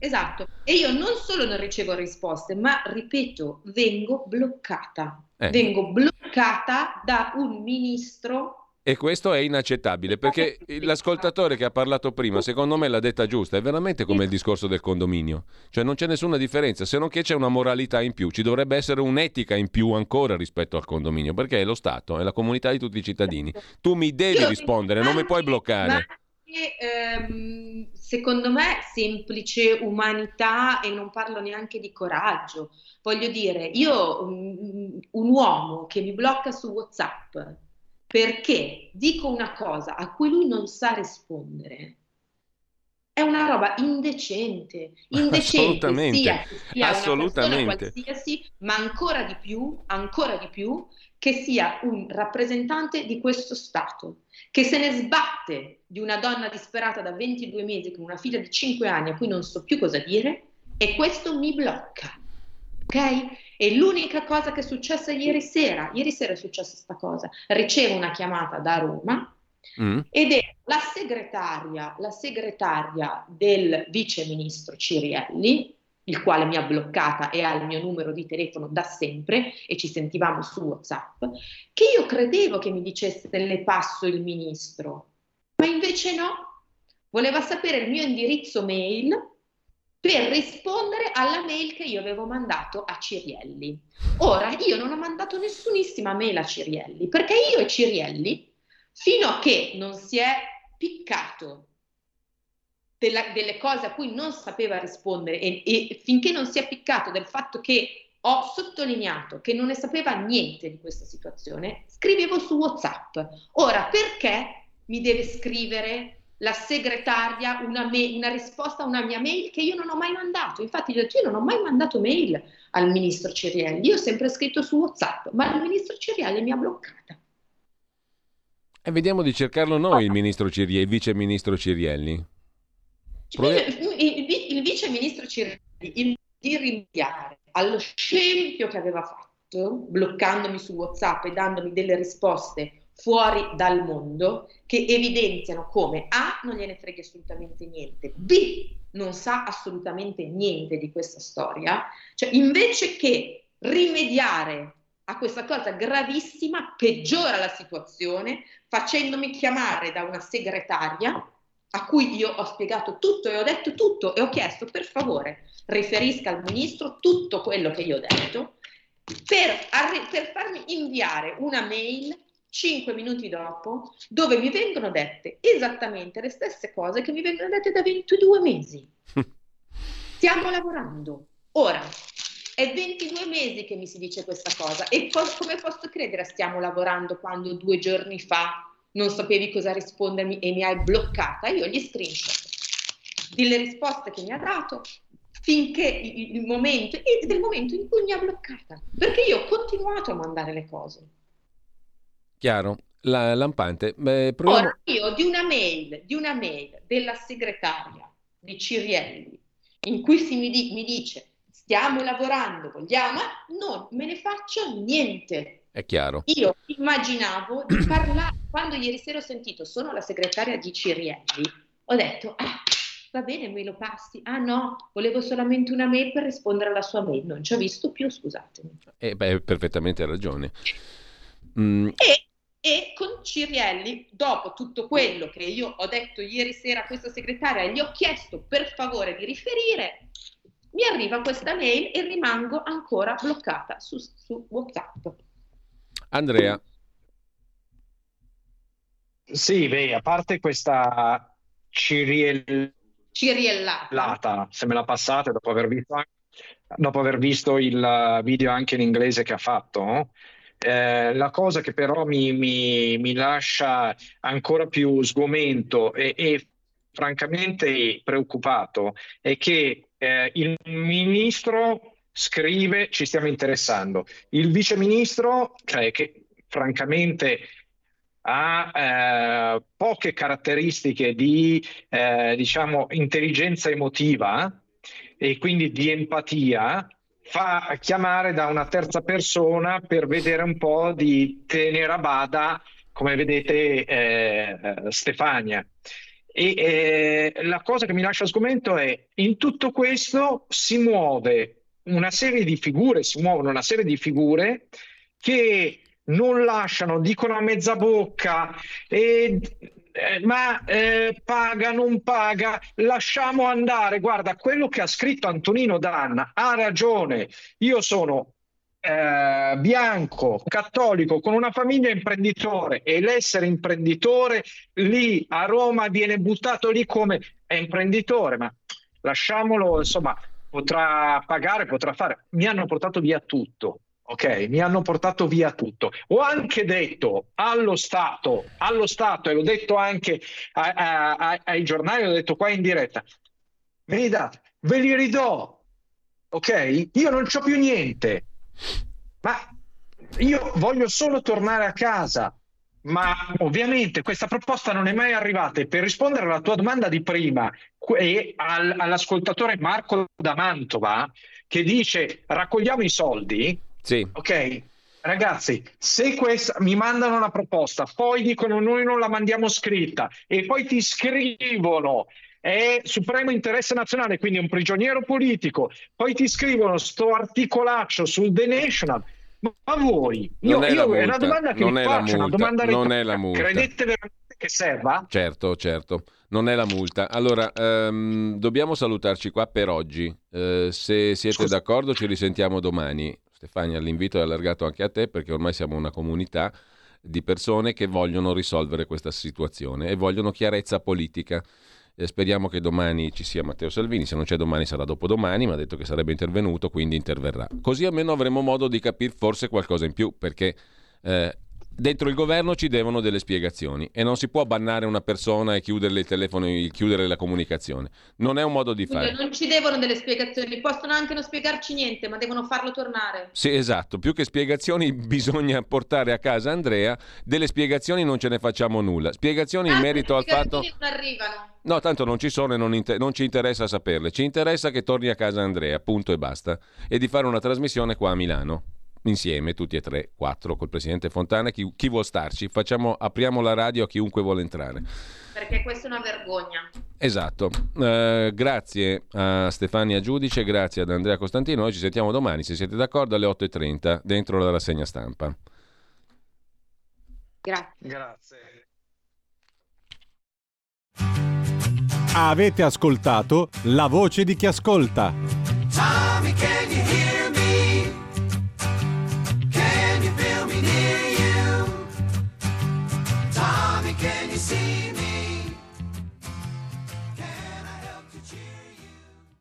Esatto. E io non solo non ricevo risposte, ma ripeto, vengo bloccata. Vengo bloccata da un ministro. E questo è inaccettabile, perché l'ascoltatore che ha parlato prima, secondo me l'ha detta giusta, è veramente come il discorso del condominio, cioè non c'è nessuna differenza, se non che c'è una moralità in più, ci dovrebbe essere un'etica in più ancora rispetto al condominio, perché è lo Stato, è la comunità di tutti i cittadini, tu mi devi rispondere, non mi puoi bloccare. Secondo me semplice umanità, e non parlo neanche di coraggio, voglio dire, io un uomo che mi blocca su WhatsApp perché dico una cosa a cui lui non sa rispondere, è una roba indecente, assolutamente. Una persona qualsiasi, ma ancora di più, che sia un rappresentante di questo Stato, che se ne sbatte di una donna disperata da 22 mesi con una figlia di 5 anni a cui non so più cosa dire, e questo mi blocca, ok? E l'unica cosa che è successa ieri sera è successa questa cosa, ricevo una chiamata da Roma ed è la segretaria del vice ministro Cirielli, il quale mi ha bloccata e ha il mio numero di telefono da sempre e ci sentivamo su WhatsApp, che io credevo che mi dicesse le passo il ministro, ma invece no, voleva sapere il mio indirizzo mail per rispondere alla mail che io avevo mandato a Cirielli. Ora, io non ho mandato nessunissima mail a Cirielli, perché io e Cirielli, fino a che non si è piccato delle cose a cui non sapeva rispondere e finché non si è piccato del fatto che ho sottolineato che non ne sapeva niente di questa situazione, scrivevo su WhatsApp. Ora, perché mi deve scrivere la segretaria una risposta a una mia mail che io non ho mai mandato? Infatti io non ho mai mandato mail al ministro Cirielli, io ho sempre scritto su WhatsApp, ma il ministro Cirielli mi ha bloccata. E vediamo di cercarlo noi il ministro Cirielli, il vice ministro Cirielli. Il vice ministro Cirielli, di rinviare allo scempio che aveva fatto bloccandomi su WhatsApp e dandomi delle risposte fuori dal mondo che evidenziano come A, non gliene frega assolutamente niente, B, non sa assolutamente niente di questa storia, cioè invece che rimediare a questa cosa gravissima peggiora la situazione facendomi chiamare da una segretaria a cui io ho spiegato tutto e ho detto tutto e ho chiesto per favore riferisca al ministro tutto quello che io ho detto per farmi inviare una mail 5 minuti dopo dove mi vengono dette esattamente le stesse cose che mi vengono dette da 22 mesi. Stiamo lavorando. Ora, è 22 mesi che mi si dice questa cosa e come posso credere stiamo lavorando quando 2 giorni fa non sapevi cosa rispondermi e mi hai bloccata? Io gli screenshot delle risposte che mi ha dato finché il momento e del momento in cui mi ha bloccata, perché io ho continuato a mandare le cose. Chiaro, lampante. Beh, ora io di una mail della segretaria di Cirielli in cui mi dice stiamo lavorando, vogliamo, non me ne faccio niente. È chiaro. Io immaginavo di parlare, quando ieri sera ho sentito sono la segretaria di Cirielli, ho detto va bene, me lo passi. Ah no, volevo solamente una mail per rispondere alla sua mail, non ci ho visto più, scusatemi. Beh, perfettamente ragione. E con Cirielli, dopo tutto quello che io ho detto ieri sera a questa segretaria e gli ho chiesto per favore di riferire, mi arriva questa mail e rimango ancora bloccata su WhatsApp. Andrea. Sì, beh, a parte questa Ciriellata, se me la passate, dopo aver visto il video anche in inglese che ha fatto, no? La cosa che però mi lascia ancora più sgomento e francamente preoccupato è che il ministro scrive ci stiamo interessando, il viceministro, cioè che francamente ha poche caratteristiche di diciamo intelligenza emotiva e quindi di empatia, fa chiamare da una terza persona per vedere un po' di tenere a bada, come vedete, Stefania. E la cosa che mi lascia sgomento è in tutto questo si muovono una serie di figure che non lasciano, dicono a mezza bocca paga, non paga, lasciamo andare. Guarda, quello che ha scritto Antonino D'Anna ha ragione. Io sono bianco, cattolico, con una famiglia imprenditore, e l'essere imprenditore lì a Roma viene buttato lì come è imprenditore, ma lasciamolo, insomma, potrà pagare, potrà fare. Mi hanno portato via tutto. Ok, mi hanno portato via tutto. Ho anche detto allo Stato, e l'ho detto anche ai giornali, l'ho detto qua in diretta, ve li ridò, ok? Io non c'ho più niente, ma io voglio solo tornare a casa. Ma ovviamente questa proposta non è mai arrivata. E per rispondere alla tua domanda di prima e all'ascoltatore Marco da Mantova che dice raccogliamo i soldi, sì. Ok, ragazzi, se questa mi mandano una proposta, poi dicono noi non la mandiamo scritta e poi ti scrivono è supremo interesse nazionale, quindi un prigioniero politico, poi ti scrivono sto articolaccio sul The National, ma voi è una domanda che vi faccio, una domanda retorica, credete veramente che serva? Certo, non è la multa. Allora, dobbiamo salutarci qua per oggi, se siete d'accordo ci risentiamo domani. Stefania, l'invito è allargato anche a te perché ormai siamo una comunità di persone che vogliono risolvere questa situazione e vogliono chiarezza politica. Speriamo che domani ci sia Matteo Salvini, se non c'è domani sarà dopodomani, ma ha detto che sarebbe intervenuto, quindi interverrà. Così almeno avremo modo di capire forse qualcosa in più, perché dentro il governo ci devono delle spiegazioni e non si può bannare una persona e chiuderle il telefono, chiudere la comunicazione. Non è un modo di fare. Non ci devono delle spiegazioni, possono anche non spiegarci niente, ma devono farlo tornare. Sì, esatto. Più che spiegazioni bisogna portare a casa Andrea. Delle spiegazioni non ce ne facciamo nulla. Spiegazioni in merito al fatto. Non arrivano. No, tanto non ci sono e non ci interessa saperle. Ci interessa che torni a casa Andrea, punto e basta. E di fare una trasmissione qua a Milano. insieme tutti e tre, quattro, col presidente Fontana, chi vuol starci, apriamo la radio a chiunque vuole entrare, perché questa è una vergogna. Esatto. Grazie a Stefania Giudice, grazie ad Andrea Costantino. Noi ci sentiamo domani, se siete d'accordo, alle 8:30 dentro la rassegna stampa. Grazie. Avete ascoltato La voce di chi ascolta.